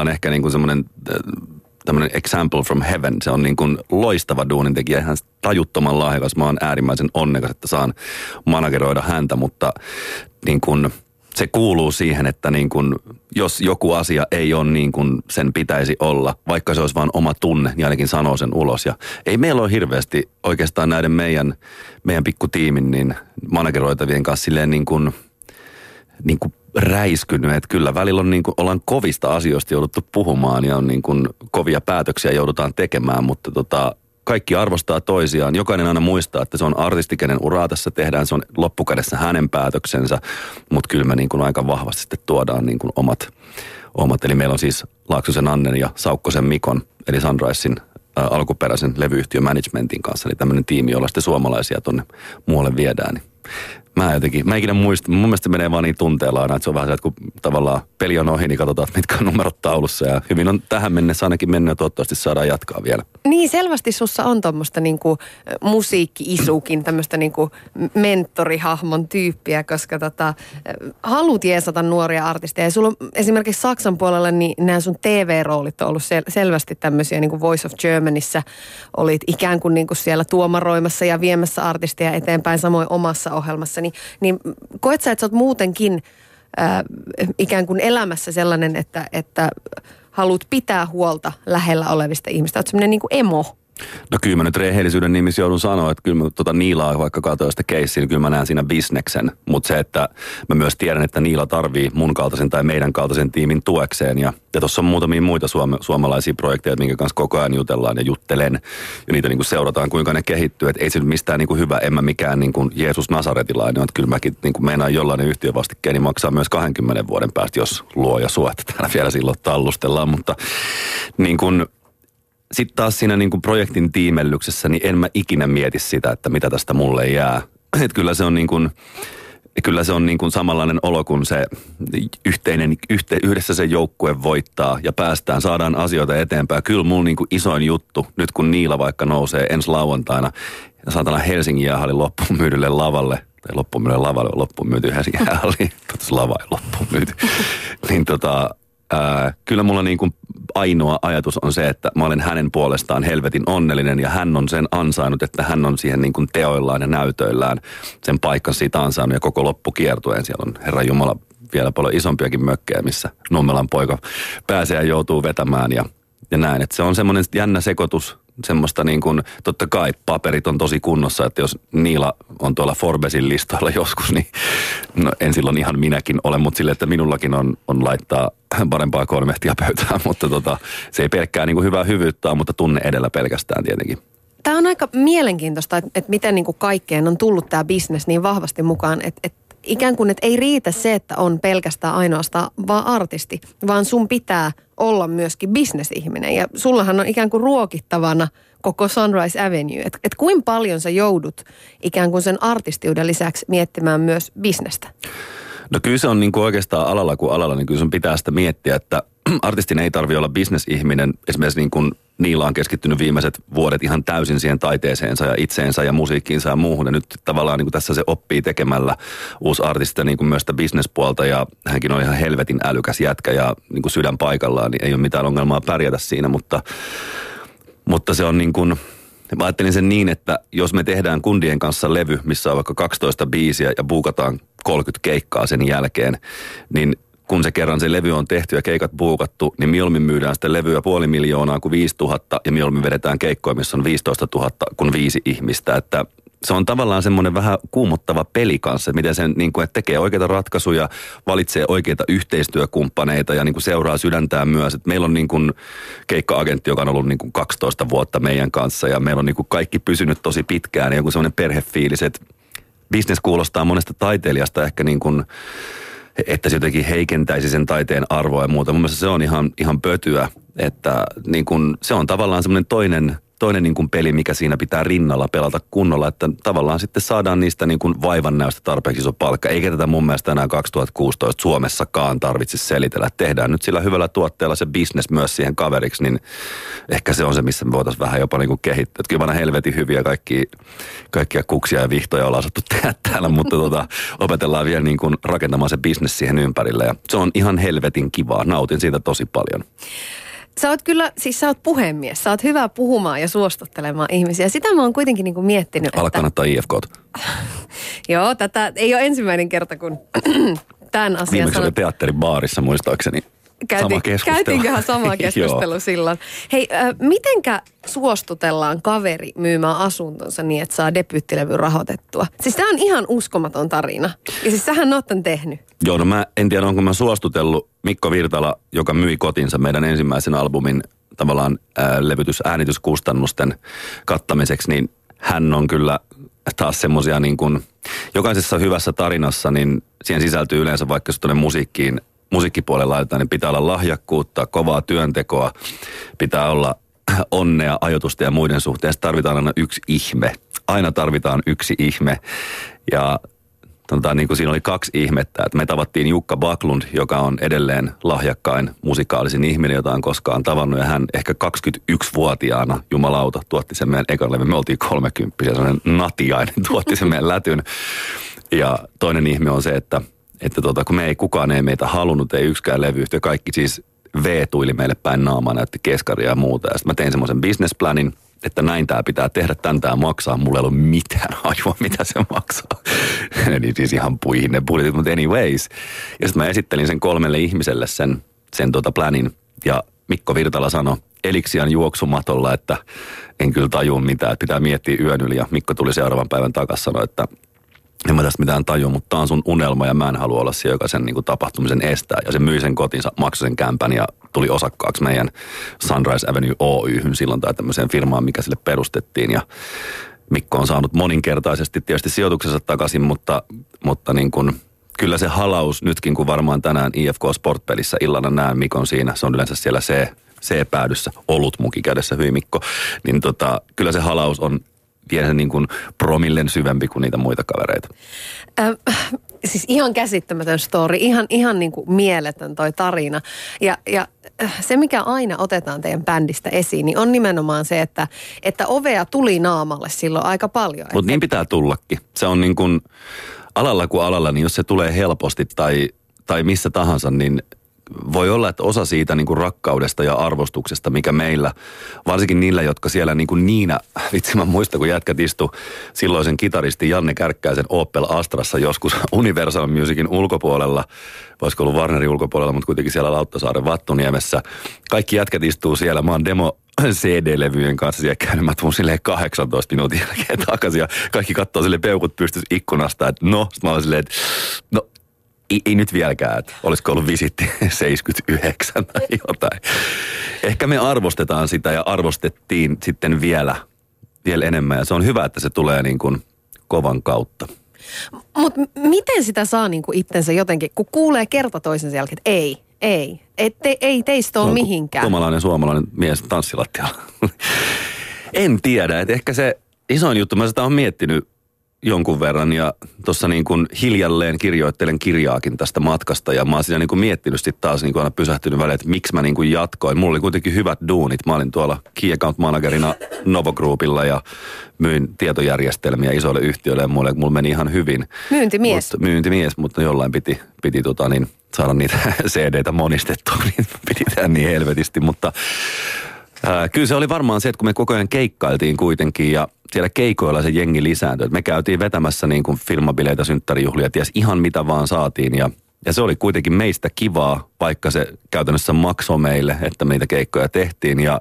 on ehkä niin kuin semmoinen tämmöinen example from heaven. Se on niin kuin loistava duunintekijä, ihan tajuttoman lahjakas. Mä oon äärimmäisen onnekas, että saan manageroida häntä, mutta niin kuin se kuuluu siihen, että niin kuin jos joku asia ei ole niin kuin sen pitäisi olla, vaikka se olisi vaan oma tunne, niin ainakin sanoo sen ulos. Ja ei meillä ole hirveästi oikeastaan näiden meidän pikkutiimin niin manageroitavien kanssa silleen niin kuin räiskynyt, että kyllä välillä on niin kuin, ollaan kovista asioista jouduttu puhumaan ja on niin kuin kovia päätöksiä joudutaan tekemään, mutta kaikki arvostaa toisiaan. Jokainen aina muistaa, että se on artisti, kenen uraa tässä tehdään, se on loppukädessä hänen päätöksensä, mutta kyllä me niin kuin aika vahvasti sitten tuodaan niin kuin omat. Eli meillä on siis Laaksosen Annen ja Saukkosen Mikon, eli Sunrisein alkuperäisen levyyhtiön managementin kanssa, eli tämmöinen tiimi, jolla sitten suomalaisia tuonne muualle viedään, niin mä ikinä muista. Mun mielestä menee vaan niin tunteella aina, että se on vähän se, että kun tavallaan peli on ohi, niin katsotaan, mitkä on numerot taulussa. Ja hyvin on tähän mennessä ainakin mennyt ja toivottavasti saadaan jatkaa vielä. Niin, selvästi sussa on tuommoista niinku musiikki-isuukin, tämmöistä niinku mentorihahmon tyyppiä, koska haluat jeesata nuoria artisteja. Ja sulla on esimerkiksi Saksan puolella, niin nämä sun TV-roolit on ollut selvästi tämmöisiä, niin kuin Voice of Germanyssä olit ikään kuin niinku siellä tuomaroimassa ja viemässä artisteja eteenpäin, samoin omassa ohjelmassa. Niin koet sä, että sä oot muutenkin ikään kuin elämässä sellainen, että haluat pitää huolta lähellä olevista ihmistä? Oot semmoinen niin kuin emo? No kyllä mä nyt rehellisyyden nimissä joudun sanoa, että kyllä mä Niilaa vaikka katsoin sitä keissiä, niin kyllä mä näen siinä bisneksen. Mutta se, että mä myös tiedän, että Niila tarvii mun kaltaisen tai meidän kaltaisen tiimin tuekseen. Ja tuossa on muutamia muita suomalaisia projekteja, minkä kanssa koko ajan jutellaan ja juttelen. Ja niitä niinku seurataan, kuinka ne kehittyy. Et ei se nyt mistään niinku hyvä, en mä mikään niinku Jeesus Nasaretilainen. Että kyllä mäkin niinku meinaan jollainen yhtiövastikkeen, niin maksaa myös 20 vuoden päästä, jos luo ja suo. Että täällä vielä silloin tallustellaan, mutta niin kuin sitten taas siinä niin kuin projektin tiimellyksessä, niin en mä ikinä mieti sitä, että mitä tästä mulle jää. Että kyllä se on niin kuin, samanlainen olo, kun se yhdessä se joukkue voittaa ja päästään, saadaan asioita eteenpäin. Kyllä mulla niin kuin isoin juttu, nyt kun Niila vaikka nousee ensi lauantaina, saatana Helsingin jäähallin loppumyydylle lavalle, tai loppumyydylle lavalle, loppumyyty Helsingin jäähallin, lava ei loppumyyty, niin kyllä mulla niin kuin ainoa ajatus on se, että mä olen hänen puolestaan helvetin onnellinen ja hän on sen ansainnut, että hän on siihen niin kuin teoillaan ja näytöillään sen paikan siitä ansainnut ja koko loppukiertueen. Siellä on Herran Jumala vielä paljon isompiakin mökkejä, missä Nummelan poika pääsee ja joutuu vetämään ja näin. Et se on semmoinen jännä sekoitus, semmoista niin kuin, totta kai paperit on tosi kunnossa, että jos Niila on tuolla Forbesin listoilla joskus, niin no, en silloin ihan minäkin ole, mutta sille, että minullakin on laittaa parempaa kolmehtia pöytään, mutta se ei pelkkää niin kuin hyvää hyvyyttä, mutta tunne edellä pelkästään tietenkin. Tämä on aika mielenkiintoista, että miten niin kuin kaikkeen on tullut tämä business niin vahvasti mukaan, että ikään kuin, että ei riitä se, että on pelkästään ainoastaan vaan artisti, vaan sun pitää olla myöskin bisnesihminen. Ja sullahan on ikään kuin ruokittavana koko Sunrise Avenue. Et kuinka paljon sä joudut ikään kuin sen artistiuden lisäksi miettimään myös bisnestä? No kyllä se on niin kuin oikeastaan alalla kuin alalla, niin kyllä sun pitää sitä miettiä, että artistin ei tarvitse olla bisnesihminen. Esimerkiksi niin kuin Niila on keskittynyt viimeiset vuodet ihan täysin siihen taiteeseensa ja itseensä ja musiikkiinsa ja muuhun. Ja nyt tavallaan niin kuin tässä se oppii tekemällä uusi artisti niin kuin myös sitä bisnespuolta. Ja hänkin on ihan helvetin älykäs jätkä ja niin kuin sydän paikallaan, niin ei ole mitään ongelmaa pärjätä siinä. Mutta se on niin kuin, mä ajattelin sen niin, että jos me tehdään kundien kanssa levy, missä on vaikka 12 biisiä ja buukataan 30 keikkaa sen jälkeen, niin kun se kerran se levy on tehty ja keikat buukattu, niin mieluummin myydään sitä levyä 500,000 kuin 5,000 ja mieluummin vedetään keikkoja, missä on 15,000 kuin 5 ihmistä. Että se on tavallaan semmoinen vähän kuumottava peli kanssa, että miten sen niin kuin, että tekee oikeita ratkaisuja, valitsee oikeita yhteistyökumppaneita ja niin kuin seuraa sydäntään myös. Että meillä on niin kuin keikka-agentti, joka on ollut niin kuin 12 vuotta meidän kanssa ja meillä on niin kuin kaikki pysynyt tosi pitkään ja joku semmoinen perhefiilis, että business kuulostaa monesta taiteilijasta ehkä niin kuin, että se jotenkin heikentäisi sen taiteen arvoa ja muuta. Mun mielestä se on ihan pötyä, että niin kun, se on tavallaan semmoinen toinen niin kun peli, mikä siinä pitää rinnalla pelata kunnolla, että tavallaan sitten saadaan niistä niin kun vaivannäystä tarpeeksi iso palkka. Eikä tätä mun mielestä enää 2016 Suomessakaan tarvitse selitellä. Tehdään nyt sillä hyvällä tuotteella se business myös siihen kaveriksi, niin ehkä se on se, missä me voitaisiin vähän jopa niin kun kehittää. Kyllä vaan helvetin hyviä kaikkia kuksia ja vihtoja ollaan saattu tehdä täällä, mutta opetellaan vielä niin kun rakentamaan se business siihen ympärille. Ja se on ihan helvetin kivaa. Nautin siitä tosi paljon. Sä oot kyllä, siis sä oot puhemies, sä oot hyvä puhumaan ja suostuttelemaan ihmisiä. Sitä mä oon kuitenkin niin kuin miettinyt. Ala kannattaa IFK:ta. Joo, tätä ei ole ensimmäinen kerta, kun tämän asian viimeksi oli teatterin baarissa muistaakseni. Käytiinköhän sama keskustelu silloin. Hei, mitenkä suostutellaan kaveri myymään asuntonsa niin, että saa debyyttilevy rahoitettua? Siis tämä on ihan uskomaton tarina. Ja siis sähän oot tämän tehnyt. Joo, no mä en tiedä, onko mä suostutellut Mikko Virtala, joka myi kotinsa meidän ensimmäisen albumin tavallaan levytys-äänityskustannusten kattamiseksi, niin hän on kyllä taas semmoisia niin kuin, jokaisessa hyvässä tarinassa, niin siihen sisältyy yleensä vaikka jos tuonne musiikkipuolella laitetaan, niin pitää olla lahjakkuutta, kovaa työntekoa, pitää olla onnea, ajoitusta ja muiden suhteen. Sitten tarvitaan aina yksi ihme. Aina tarvitaan yksi ihme. Ja niin kuin siinä oli kaksi ihmettä. Että me tavattiin Jukka Backlund, joka on edelleen lahjakkain musikaalisin ihminen, jota on koskaan tavannut. Ja hän ehkä 21-vuotiaana, jumalauta, tuotti sen meidän ekan levyn. Me oltiin 30, sellainen natiainen, tuotti sen meidän lätyn. Ja toinen ihme on se, että kun kukaan ei meitä halunnut, ei yksikään levyyhtiö, kaikki siis veetuili meille päin naamaa, näytti keskaria ja muuta. Ja sitten mä tein semmoisen businessplanin, että näin tää pitää tehdä, tän tää maksaa. Mulla ei ollut mitään ajua, mitä se maksaa. Eli siis ihan puihin ne budjetit, mutta anyways. Ja sitten mä esittelin sen kolmelle ihmiselle sen planin. Ja Mikko Virtala sanoi Elixian juoksumatolla, että en kyllä tajua mitään, että pitää miettiä yön yli. Ja Mikko tuli seuraavan päivän takaisin sanoa, että en mä tästä mitään tajua, mutta tää on sun unelma ja mä en halua olla se, joka sen niin kuin tapahtumisen estää. Ja se myi sen kotinsa, maksoi sen kämpän ja tuli osakkaaksi meidän Sunrise Avenue Oy:hyn silloin tai tämmöiseen firmaan, mikä sille perustettiin. Ja Mikko on saanut moninkertaisesti tietysti sijoituksensa takaisin, mutta niin kuin, kyllä se halaus nytkin, kun varmaan tänään IFK Sportpelissä illalla näen Mikon siinä, se on yleensä siellä C-päädyssä, olutmuki kädessä, hyi Mikko, niin kyllä se halaus on vielä niin kuin promillen syvempi kuin niitä muita kavereita. Siis ihan käsittämätön story, ihan niin kuin mieletön toi tarina. Ja se, mikä aina otetaan teidän bändistä esiin, niin on nimenomaan se, että ovea tuli naamalle silloin aika paljon. Mutta niin pitää tullakin. Se on niin kuin alalla kuin alalla, niin jos se tulee helposti tai missä tahansa, niin voi olla, että osa siitä niin kuin rakkaudesta ja arvostuksesta, mikä meillä, varsinkin niillä, jotka siellä niin kuin niinä, vitsi mä muistan, kun jätkät istu silloisen kitaristi Janne Kärkkäisen Opel Astrassa joskus Universal Musicin ulkopuolella, voisiko ollut Warnerin ulkopuolella, mutta kuitenkin siellä Lauttasaaren Vattuniemessä. Kaikki jätkät istuu siellä, mä oon demo CD-levyjen kanssa siellä käynyt, mä tuun silleen 18 minuutin jälkeen takaisin ja kaikki kattoo silleen peukut pystyssä ikkunasta, että no, sit mä oon silleen, että no, ei nyt vieläkään, että olisiko ollut visitti 79 tai jotain. Ehkä me arvostetaan sitä ja arvostettiin sitten vielä enemmän ja se on hyvä, että se tulee niin kuin kovan kautta. Mutta miten sitä saa niin kuin itsensä jotenkin, kun kuulee kerta toisen jälkeen, että ei teistä ole mihinkään. Suomalainen mies tanssilattialla. En tiedä, että ehkä se isoin juttu, mä sitä oon miettinyt jonkun verran ja tuossa niin kuin hiljalleen kirjoittelen kirjaakin tästä matkasta ja mä oon siinä niin kuin miettinyt sitten taas niin kuin aina pysähtynyt väliin, että miksi mä niin kuin jatkoin. Mulla oli kuitenkin hyvät duunit. Mä olin tuolla key account managerina Novo Groupilla ja myin tietojärjestelmiä isoille yhtiöille ja muille. Mulla meni ihan hyvin. Myyntimies, mutta jollain piti saada niitä CD-tä monistettua, niin piti tehdä niin helvetisti, mutta kyllä se oli varmaan se, että kun me koko ajan keikkailtiin kuitenkin ja siellä keikoilla se jengi lisääntyi. Me käytiin vetämässä niin kuin filmabileitä, synttärijuhlia, ties ihan mitä vaan saatiin ja se oli kuitenkin meistä kivaa, vaikka se käytännössä maksoi meille, että me niitä keikkoja tehtiin ja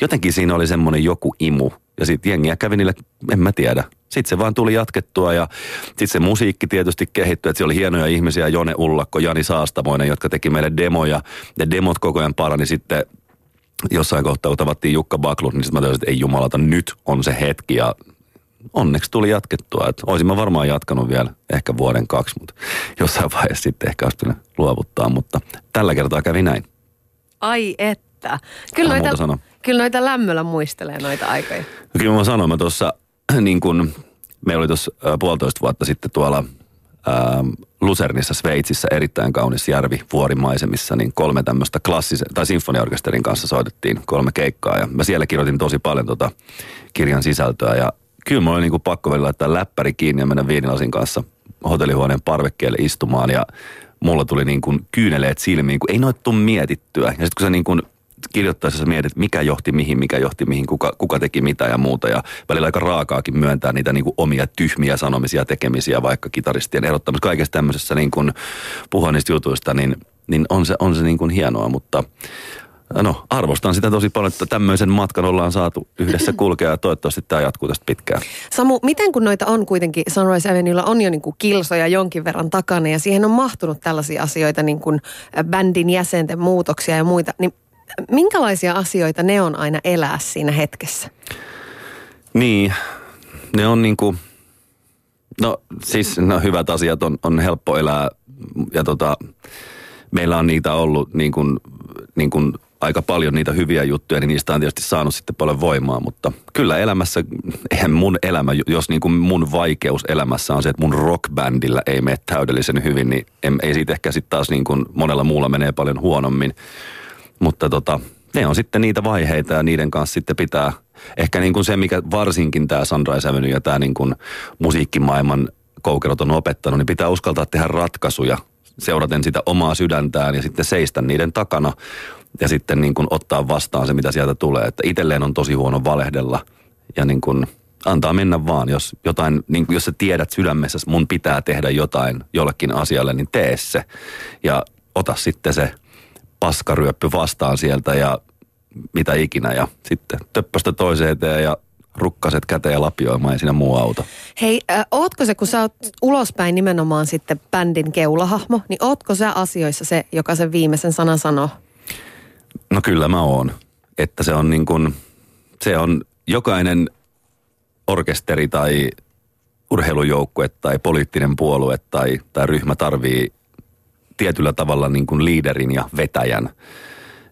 jotenkin siinä oli semmoinen joku imu ja sitten jengiä kävi niillä, en mä tiedä. Sitten se vaan tuli jatkettua ja sitten se musiikki tietysti kehittyi, että siellä oli hienoja ihmisiä, Jone Ullakko, Jani Saastamoinen, jotka teki meille demoja. Ne demot koko ajan parani sitten jossain kohtaa, kun tavattiin Jukka Backlund, niin sitten mä taisin, että ei jumalata, nyt on se hetki ja onneksi tuli jatkettua. Että olisin mä varmaan jatkanut vielä ehkä vuoden kaksi, mutta jossain vaiheessa sitten ehkä olisi pitänyt luovuttaa, mutta tällä kertaa kävi näin. Ai että. Kyllä noita lämmöllä muistelee noita aikoja. No kyllä mä sanoin, mä tuossa niin kun meillä oli tuossa 1,5 vuotta sitten tuolla Lucernissa, Sveitsissä, erittäin kaunis järvi vuorimaisemissa, niin 3 tämmöistä klassisen, tai sinfoniaorkesterin kanssa soitettiin 3 keikkaa, ja mä siellä kirjoitin tosi paljon tota kirjan sisältöä, ja kyllä mulla oli niin kuin pakko vielä laittaa läppäri kiinni ja mennä viinilasin kanssa hotellihuoneen parvekkeelle istumaan, ja mulla tuli niin kuin kyyneleet silmiin, kun ei noita tule mietittyä, ja sitten kun se niin kuin kirjoittaessa mietit, mikä johti mihin, kuka teki mitä ja muuta. Ja välillä aika raakaakin myöntää niitä niin kuin omia tyhmiä sanomisia, tekemisiä, vaikka kitaristien erottamista. Kaikessa tämmöisessä niin kuin puhua niistä jutuista, niin on se niin kuin hienoa, mutta no, arvostan sitä tosi paljon, että tämmöisen matkan ollaan saatu yhdessä kulkea ja toivottavasti tämä jatkuu tästä pitkään. Samu, miten kun noita on kuitenkin, Sunrise Avenuella on jo niin kuin kilsoja jonkin verran takana ja siihen on mahtunut tällaisia asioita, niin kuin bändin jäsenten muutoksia ja muita, niin minkälaisia asioita ne on aina elää siinä hetkessä? Niin, ne on niinku, no siis no hyvät asiat on helppo elää ja meillä on niitä ollut niin kuin aika paljon niitä hyviä juttuja, niin niistä on tietysti saanut sitten paljon voimaa, mutta kyllä elämässä, eihän mun elämä, jos niin kuin mun vaikeus elämässä on se, että mun rockbändillä ei mene täydellisen hyvin, niin ei siitä ehkä sitten taas niin kuin monella muulla menee paljon huonommin. Mutta ne on sitten niitä vaiheita ja niiden kanssa sitten pitää, ehkä niin kuin se, mikä varsinkin tämä Sunrise Avenue ja tämä niin kuin musiikkimaailman koukerot on opettanut, niin pitää uskaltaa tehdä ratkaisuja, seuraten sitä omaa sydäntään ja sitten seistä niiden takana ja sitten niin kuin ottaa vastaan se, mitä sieltä tulee. Että itselleen on tosi huono valehdella ja niin kuin antaa mennä vaan, jos jotain, niin jos sä tiedät sydämessä, mun pitää tehdä jotain jollekin asialle, niin tee se ja ota sitten se paskaryöppy vastaan sieltä ja mitä ikinä ja sitten töppöstä toiseen eteen ja rukkaset käteen lapioimaan ja siinä muu auto. Hei, ootko se, kun sä oot ulospäin nimenomaan sitten bändin keulahahmo, niin ootko sä asioissa se, joka sen viimeisen sanan sanoo? No kyllä mä oon. Että se on niin kuin, se on jokainen orkesteri tai urheilujoukkue tai poliittinen puolue tai ryhmä tarvii tietyllä tavalla niin kuin liiderin ja vetäjän,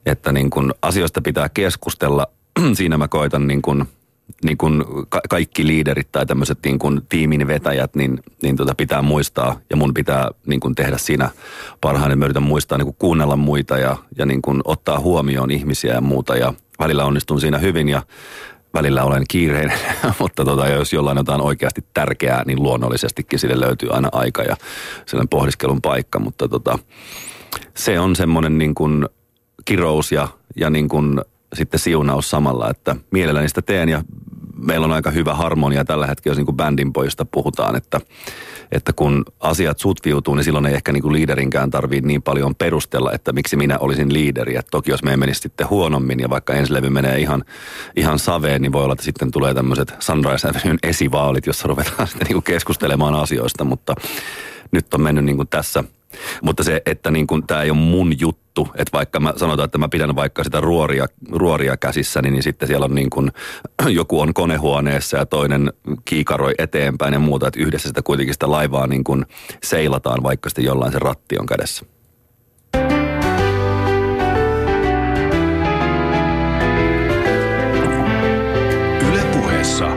että niin kuin asioista pitää keskustella. Siinä mä koitan niin kuin kaikki liiderit tai tämmöiset niin kuin tiimin vetäjät, niin pitää muistaa ja mun pitää niin kuin tehdä siinä parhaani. Mä yritän muistaa niin kuin kuunnella muita ja niin kuin ottaa huomioon ihmisiä ja muuta ja välillä onnistun siinä hyvin ja välillä olen kiireinen, mutta jos jollain jotain oikeasti tärkeää, niin luonnollisestikin sille löytyy aina aika ja sellainen pohdiskelun paikka. Mutta se on semmoinen niin kuin kirous ja niin kuin sitten siunaus samalla, että mielelläni sitä teen ja meillä on aika hyvä harmonia tällä hetkellä, jos niin kuin bändin pojista puhutaan, että kun asiat sutviutuu, niin silloin ei ehkä niin kuin liiderinkään tarvitse niin paljon perustella, että miksi minä olisin liideri. Et toki jos me ei menisi sitten huonommin ja vaikka ensi levy menee ihan saveen, niin voi olla, että sitten tulee tämmöiset Sunrise Avenuen esivaalit, jossa ruvetaan sitten niin kuin keskustelemaan asioista, mutta nyt on mennyt niin kuin tässä. Mutta se, että niin kuin tämä ei ole mun juttu, että vaikka mä sanotaan, että mä pidän vaikka sitä ruoria käsissäni, niin sitten siellä on niin kuin, joku on konehuoneessa ja toinen kiikaroi eteenpäin ja muuta, että yhdessä sitä kuitenkin sitä laivaa niin kuin seilataan, vaikka sitten jollain se ratti on kädessä. Yle Puheessa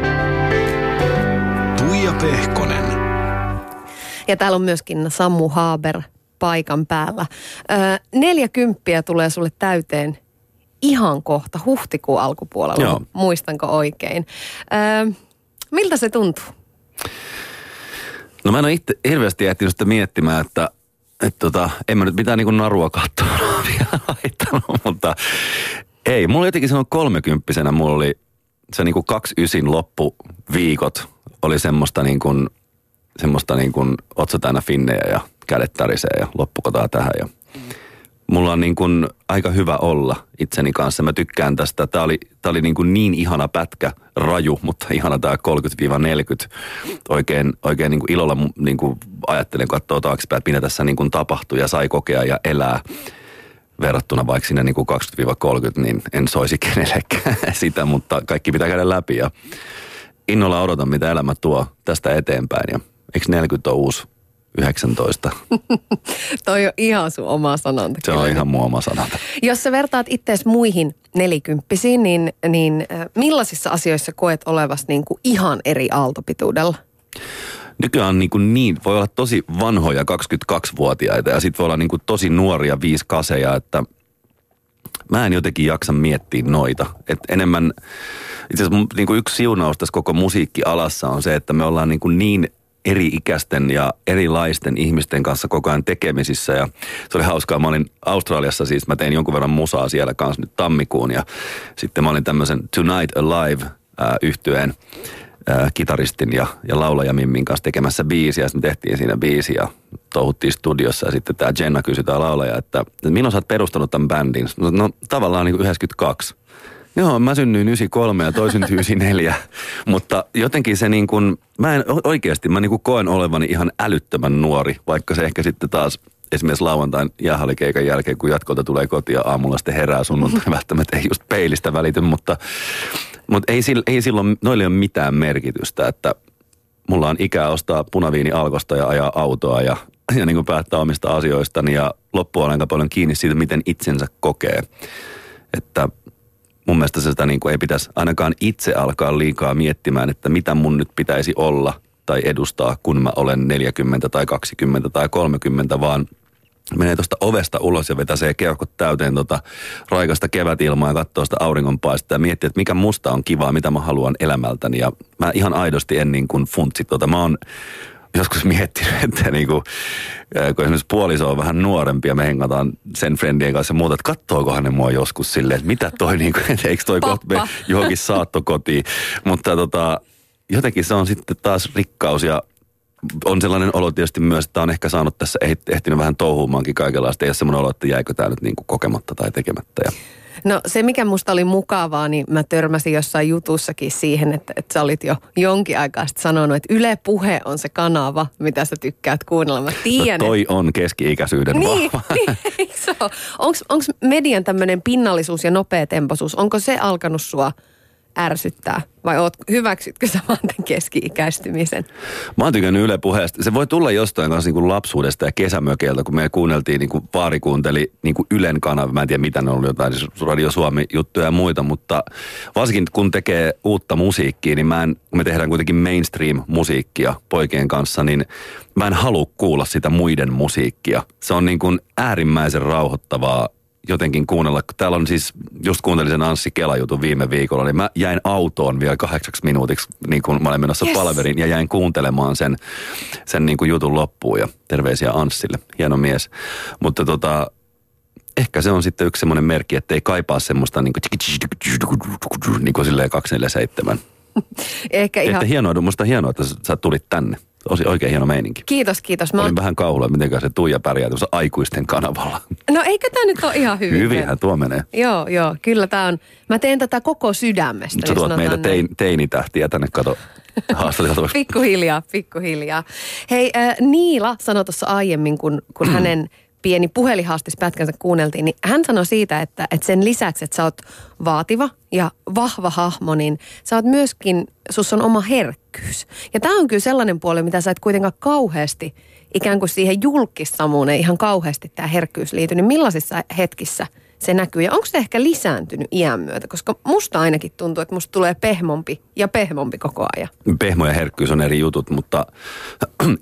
Tuija Pehkonen. Ja täällä on myöskin Samu Haber paikan päällä. 40 tulee sulle täyteen ihan kohta huhtikuun alkupuolella, joo. Muistanko oikein. Miltä se tuntuu? No mä en ole itse hirveästi ehtinyt sitä miettimään, että en mä nyt mitään niin kuin narua katsoa vielä laittanut, mutta ei. Mulla jotenkin silloin 30 mulla oli se niin kuin 29 loppuviikot oli semmoista niin kuin, oot sä täynnä finnejä ja kädet tärisee ja loppukotaa tähän. Ja mulla on niin kuin aika hyvä olla itseni kanssa. Mä tykkään tästä. Tää oli niin ihana pätkä, raju, mutta ihana tää 30-40. Oikein niin kuin ilolla niin kuin ajattelen, katsoo taaksepäin, että mitä tässä niin kuin tapahtui ja sai kokea ja elää. Verrattuna vaikka sinne niin kuin 20-30, niin en soisi kenellekään sitä, mutta kaikki pitää käydä läpi. Ja innolla odotan, mitä elämä tuo tästä eteenpäin ja eikö 40 ole uusi 19? Toi on ihan sun oma sanonta. Se on kyllä. Ihan mun oma sanonta. Jos sä vertaat ittees muihin nelikymppisiin, niin millaisissa asioissa koet olevasi niin kuin ihan eri aaltopituudella? Nykyään on niin voi olla tosi vanhoja 22-vuotiaita ja sit voi olla niin kuin tosi nuoria 5-kaseja, että mä en jotenkin jaksa miettiä noita. Et enemmän, itse asiassa niin kuin yksi siunaus tässä koko musiikkialassa on se, että me ollaan niin eri-ikäisten ja erilaisten ihmisten kanssa koko ajan tekemisissä. Ja se oli hauskaa. Mä olin Australiassa siis, mä tein jonkun verran musaa siellä kanssa nyt tammikuun. Ja sitten mä olin tämmöisen Tonight Alive-yhtyeen kitaristin ja laulajamimmin kanssa tekemässä biisiä. Ja sitten me tehtiin siinä biisiä ja touhuttiin studiossa. Ja sitten tää Jenna kysyi tää laulaja, että milloin sä oot perustanut tämän bändin? No tavallaan niin kuin 92. Joo, mä synnyin 93 ja toi syntyi 94, mutta jotenkin se niin kuin, mä niin kuin koen olevani ihan älyttömän nuori, vaikka se ehkä sitten taas esimerkiksi lauantain jäähallikeikan jälkeen, kun jatkolta tulee kotia aamulla sitten herää sunnuntain, välttämättä ei just peilistä välity, mutta ei silloin, noille ole mitään merkitystä, että mulla on ikää ostaa punaviini Alkosta ja ajaa autoa ja niin kuin päättää omista asioistani ja loppua on aika paljon kiinni siitä, miten itsensä kokee, että mun mielestä sitä niin kuin ei pitäisi ainakaan itse alkaa liikaa miettimään, että mitä mun nyt pitäisi olla tai edustaa, kun mä olen 40 tai 20 tai 30, vaan menee tuosta ovesta ulos ja vetäsee keuhkot täyteen raikasta kevätilmaa ja katsoo sitä auringonpaistetta ja miettii, että mikä musta on kivaa, mitä mä haluan elämältäni. Ja mä ihan aidosti en niin kuin funtsi. Mä oon joskus miettinyt, että kun esimerkiksi puoliso on vähän nuorempi ja me hengataan sen friendien kanssa ja muuta, että kattookohan ne mua joskus silleen, että mitä toi että eikö toi kohta me johonkin saattokotiin. Mutta jotenkin se on sitten taas rikkaus ja on sellainen olo tietysti myös, että on ehkä saanut tässä ehtinyt vähän touhuumaankin kaikenlaista. Ei ole semmoinen olo, että jäikö tämä nyt niin kuin kokematta tai tekemättä. No se, mikä musta oli mukavaa, niin mä törmäsin jossain jutussakin siihen, että sä olit jo jonkin aikaa sitten sanonut, että Yle Puhe on se kanava, mitä sä tykkäät kuunnella. Mä tiedän. No toi on keski-ikäisyyden vahva. Niin, se on. Onko median tämmöinen pinnallisuus ja nopeatempoisuus, onko se alkanut sua ärsyttää? Vai hyväksytkö sä vaan tämän keski-ikäistymisen? Mä oon tykännyt Yle Puheesta. Se voi tulla jostain kanssa niin kuin lapsuudesta ja kesämökeiltä, kun me kuunneltiin, niin kuin vaari kuunteli niin kuin Ylen kanava. Mä en tiedä, mitä ne oli, jotain siis Radio Suomi-juttuja ja muita, mutta varsinkin kun tekee uutta musiikkia, niin kun me tehdään kuitenkin mainstream-musiikkia poikien kanssa, niin mä en halua kuulla sitä muiden musiikkia. Se on niin kuin äärimmäisen rauhoittavaa jotenkin kuunnella. Täällä on siis, just kuuntelin sen Anssi Kela-jutun viime viikolla, niin mä jäin autoon vielä 8 minuutiksi, niin kun mä olin menossa palveriin, ja jäin kuuntelemaan sen niin kuin jutun loppuun, ja terveisiä Anssille, hieno mies. Mutta ehkä se on sitten yksi semmoinen merkki, että ei kaipaa semmoista niin kuin silleen 247. Ehkä ihan... Että hienoa, musta hienoa, että sä tulit tänne. Oikein hieno meininki. Kiitos, kiitos. Olin vähän kauhulla, miten se Tuija pärjää tuossa aikuisten kanavalla. No eikö tämä nyt ole ihan hyvin? Hyvinhän tuo menee. Joo, joo, kyllä tämä on. Mä teen tätä koko sydämestä. Nyt sä tuot meitä teinitähtiä tänne, kato. Pikkuhiljaa, pikkuhiljaa. Hei, Niila sanoi tuossa aiemmin, kun hänen pieni puhelinhaastispätkänsä kuunneltiin, niin hän sanoi siitä, että sen lisäksi, että sä oot vaativa ja vahva hahmo, niin sä oot myöskin, sus on oma herkkyys. Ja tää on kyllä sellainen puoli, mitä sä et kuitenkaan kauheasti, ikään kuin siihen julkissamuun ei ihan kauheasti tää herkkyys liity, niin millaisissa hetkissä se näkyy? Ja onko se ehkä lisääntynyt iän myötä? Koska musta ainakin tuntuu, että musta tulee pehmompi ja pehmompi koko ajan. Pehmo ja herkkyys on eri jutut, mutta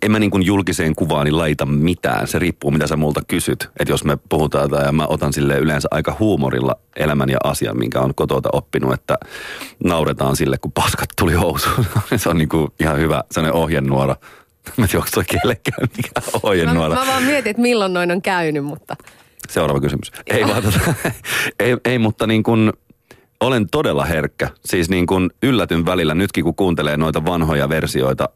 en mä niin kuin julkiseen kuvaani laita mitään. Se riippuu, mitä sä multa kysyt. Että jos me puhutaan ja mä otan sille yleensä aika huumorilla elämän ja asian, minkä on kotota oppinut, että nauretaan sille, kun paskat tuli housuun. Se on niin kuin ihan hyvä sellainen ohjenuora. Mä tiedän, onko toi kellekään mikään ohjenuora. Mä vaan mietin, että milloin noin on käynyt, mutta... Seuraava kysymys. Ei, vaan, ei, mutta niin kuin olen todella herkkä. Siis niin kuin yllätyn välillä nytkin, kun kuuntelee noita vanhoja versioita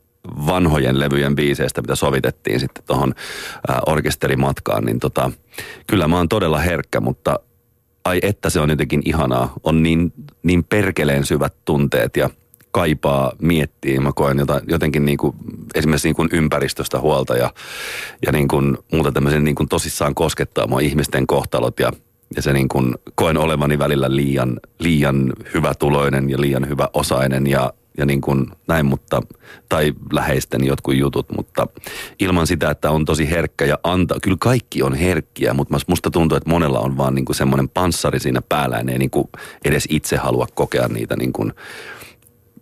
vanhojen levyjen biiseistä, mitä sovitettiin sitten tuohon orkesterimatkaan, niin kyllä mä oon todella herkkä, mutta ai että se on jotenkin ihanaa. On niin perkeleen syvät tunteet ja kaipaa miettiä. Mä koen jotenkin niin kuin, esimerkiksi niin kuin ympäristöstä huolta ja niin kuin muuta tämmöisen niin kuin tosissaan koskettaa mua ihmisten kohtalot ja se niin kuin koen olevani välillä liian hyvätuloinen ja liian hyväosainen ja niin kuin näin, mutta tai läheisten jotkut jutut, mutta ilman sitä, että on tosi herkkä ja antaa. Kyllä kaikki on herkkiä, mutta musta tuntuu, että monella on vaan niin kuin semmoinen panssari siinä päällä ja ne ei niin kuin edes itse halua kokea niitä niin kuin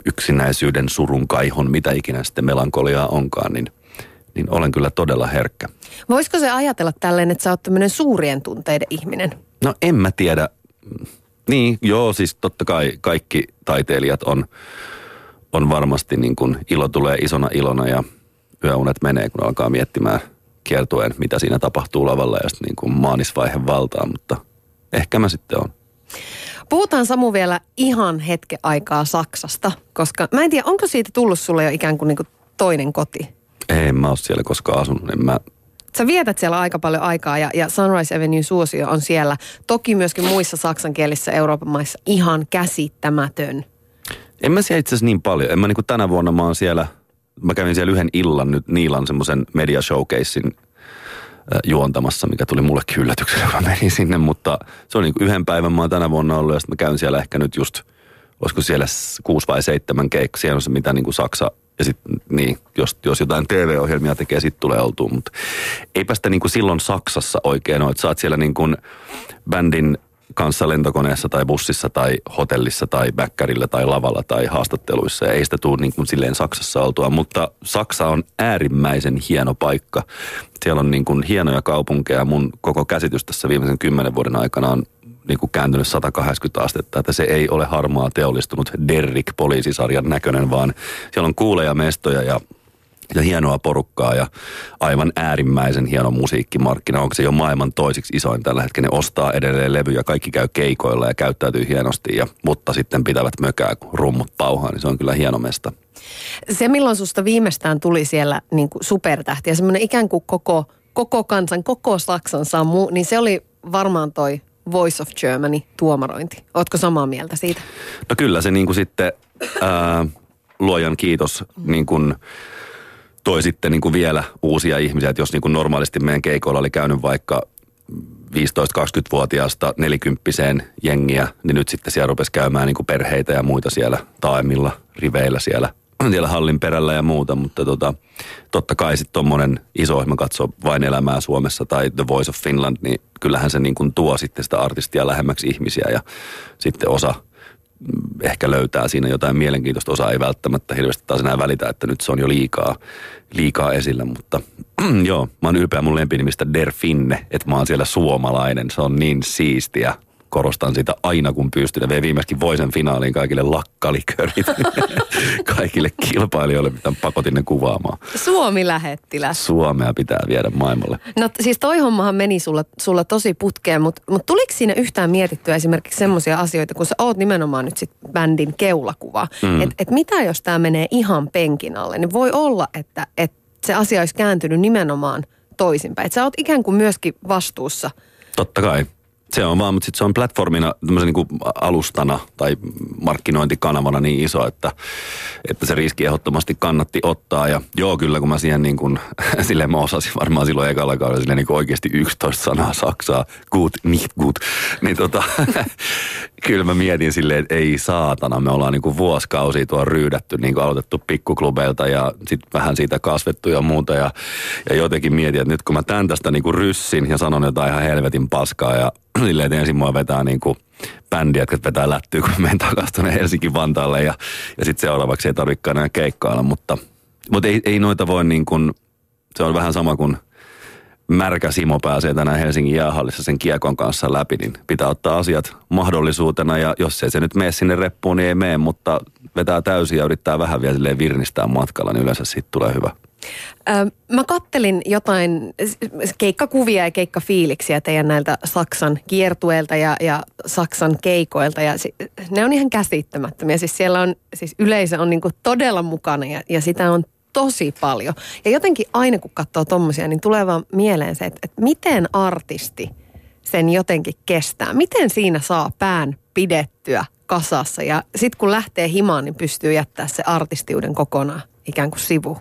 yksinäisyyden, surun, kaihon, mitä ikinä sitten melankoliaa onkaan, niin olen kyllä todella herkkä. Voisiko se ajatella tälleen, että sä oot tämmöinen suurien tunteiden ihminen? No en mä tiedä. Niin, joo, siis totta kai kaikki taiteilijat on varmasti niin kuin ilo tulee isona ilona ja yöunet menee, kun alkaa miettimään kiertueen, mitä siinä tapahtuu lavalla ja sitten niin kuin maanisvaihe valtaa, mutta ehkä mä sitten oon. Puhutaan Samu vielä ihan hetken aikaa Saksasta, koska mä en tiedä, onko siitä tullut sulle jo ikään kuin toinen koti? Ei, mä oon siellä koskaan asunut, en mä... Sä vietät siellä aika paljon aikaa ja Sunrise Avenue suosio on siellä, toki myöskin muissa saksankielisissä Euroopan maissa ihan käsittämätön. En mä siellä itse asiassa niin paljon, en mä niin kuin tänä vuonna mä oon siellä, mä kävin siellä yhden illan nyt Niilan semmoisen media showcasein juontamassa, mikä tuli mullekin yllätyksenä, kun mä menin sinne, mutta se on niin kuin yhden päivän mä oon tänä vuonna ollut ja sitten mä käyn siellä ehkä nyt just, olisiko siellä 6 vai 7 keikkaa, siellä on se mitä niin kuin Saksa ja sitten niin, jos jotain TV-ohjelmia tekee, sitten tulee oltua, mutta eipä sitä niin kuin silloin Saksassa oikein ole, että sä oot siellä niin kuin bändin kanssa lentokoneessa tai bussissa tai hotellissa tai bäkkärillä tai lavalla tai haastatteluissa ja ei sitä tule niin kuin silleen Saksassa oltua, mutta Saksa on äärimmäisen hieno paikka. Siellä on niin kuin hienoja kaupunkeja. Mun koko käsitys tässä viimeisen 10 vuoden aikana on niin kuin kääntynyt 180 astetta, että se ei ole harmaa teollistunut Derrick-poliisisarjan näköinen, vaan siellä on kuuleja mestoja ja hienoa porukkaa ja aivan äärimmäisen hieno musiikkimarkkina. Onko se jo maailman toiseksi isoin tällä hetkellä? Ne ostaa edelleen levyjä, kaikki käy keikoilla ja käyttäytyy hienosti, mutta sitten pitävät mökää, kun rummut pauhaa, niin se on kyllä hieno mesta. Se, milloin susta viimeistään tuli siellä niin kuin supertähti ja semmoinen ikään kuin koko kansan, koko Saksan Samu, niin se oli varmaan toi Voice of Germany -tuomarointi. Ootko samaa mieltä siitä? No kyllä se niin kuin sitten, luojan kiitos, niin kuin toi sitten niin kuin vielä uusia ihmisiä, että jos niin kuin normaalisti meidän keikoilla oli käynyt vaikka 15-20-vuotiaasta 40-vuotiaaseen jengiä, niin nyt sitten siellä rupesi käymään niin kuin perheitä ja muita siellä taaemmilla riveillä siellä hallin perällä ja muuta, mutta totta kai sitten tommonen iso, jos mä katson Vain elämää Suomessa tai The Voice of Finland, niin kyllähän se niin kuin tuo sitten sitä artistia lähemmäksi ihmisiä ja sitten osa ehkä löytää siinä jotain mielenkiintoista, osaa ei välttämättä hirveästi taas enää välitä, että nyt se on jo liikaa esillä, mutta joo, mä oon ylpeä mun lempinimistä Der Finne, että mä oon siellä suomalainen, se on niin siistiä. Korostan sitä aina, kun pystyn. Ja viimeiskin voi sen finaaliin kaikille lakkalikörit. Kaikille kilpailijoille pitää pakotin ne kuvaamaan. Suomi-lähettiläs. Suomea pitää viedä maailmalle. No siis toi hommahan meni sulla tosi putkeen, mutta tuliko siinä yhtään mietittyä esimerkiksi semmoisia asioita, kun sä oot nimenomaan nyt sit bändin keulakuva. Mm. Että mitä jos tää menee ihan penkin alle, niin voi olla, että se asia olisi kääntynyt nimenomaan toisinpäin. Että sä oot ikään kuin myöskin vastuussa. Totta kai. Se on vaan, mutta sitten se on platformina, tämmöisen niin alustana tai markkinointikanavana niin iso, että se riski ehdottomasti kannatti ottaa. Ja joo, kyllä kun mä siihen niin kuin, silleen mä osasin varmaan silloin ekalla kaudella silleen niin oikeasti 11 sanaa saksaa, gut, nicht gut, niin kyllä mä mietin silleen, että ei saatana, me ollaan niin kuin vuosikausia tuo ryydätty, niin kuin aloitettu pikkuklubeilta ja sitten vähän siitä kasvettu ja muuta. Ja jotenkin mietin, että nyt kun mä tämän tästä niin kuin ryssin ja sanon jotain ihan helvetin paskaa ja silleen, että ensin mua vetää niin kuin bändiä, jotka vetää lättyä, kun menen takaisin tuonne Helsinki-Vantaalle ja sitten seuraavaksi ei tarvitsekaan enää keikkailla, mutta ei noita voi niin kuin, se on vähän sama kuin märkä Simo pääsee tänään Helsingin jäähallissa sen kiekon kanssa läpi, niin pitää ottaa asiat mahdollisuutena ja jos ei se nyt mene sinne reppuun, niin ei mene, mutta vetää täysin ja yrittää vähän vielä silleen virnistää matkalla, niin yleensä siitä tulee hyvä. Mä kattelin jotain keikkakuvia ja keikkafiiliksiä teidän näiltä Saksan kiertueilta ja Saksan keikoilta ja ne on ihan käsittämättömiä. Siis siellä on, siis yleisö on niinku todella mukana ja sitä on tosi paljon. Ja jotenkin aina kun katsoo tommosia, niin tulee vaan mieleen se, että miten artisti sen jotenkin kestää. Miten siinä saa pään pidettyä kasassa ja sit kun lähtee himaan, niin pystyy jättää se artistiuden kokonaan ikään kuin sivuun.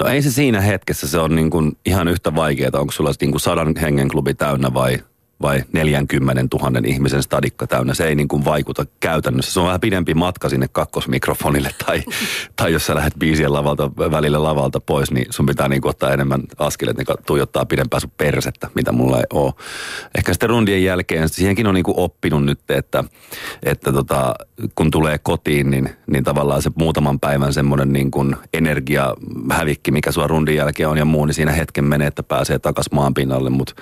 No ei se siinä hetkessä, se on niin kuin ihan yhtä vaikeaa, onko sulla niin kuin 100 hengen klubi täynnä vai 40 000 ihmisen stadikka täynnä. Se ei niin kuin vaikuta käytännössä. Se on vähän pidempi matka sinne kakkosmikrofonille tai jos sä lähdet biisien välillä lavalta pois, niin sun pitää niin kuin ottaa enemmän askeleet, niin tuijottaa pidempään sun persettä, mitä mulla ei ole. Ehkä sitten rundien jälkeen, siihenkin on niin kuin oppinut nyt, että kun tulee kotiin, niin tavallaan se muutaman päivän semmoinen niin kuin energiahävikki, mikä sua rundin jälkeen on ja muu, niin siinä hetken menee, että pääsee takaisin maan pinnalle. Mutta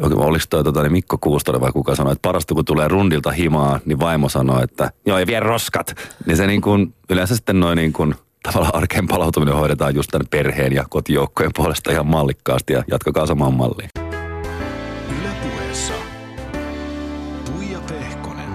oliko toi Mikko Kuustonen vai kuka sanoi, että parasta kun tulee rundilta himaa, niin vaimo sanoi, että joo ei vie roskat. Niin se niin kuin, yleensä sitten noin niin kuin tavallaan arkeen palautuminen hoidetaan just tämän perheen ja kotijoukkojen puolesta ihan mallikkaasti ja jatkakaa samaan malliin. Yle Puheessa Tuija Pehkonen.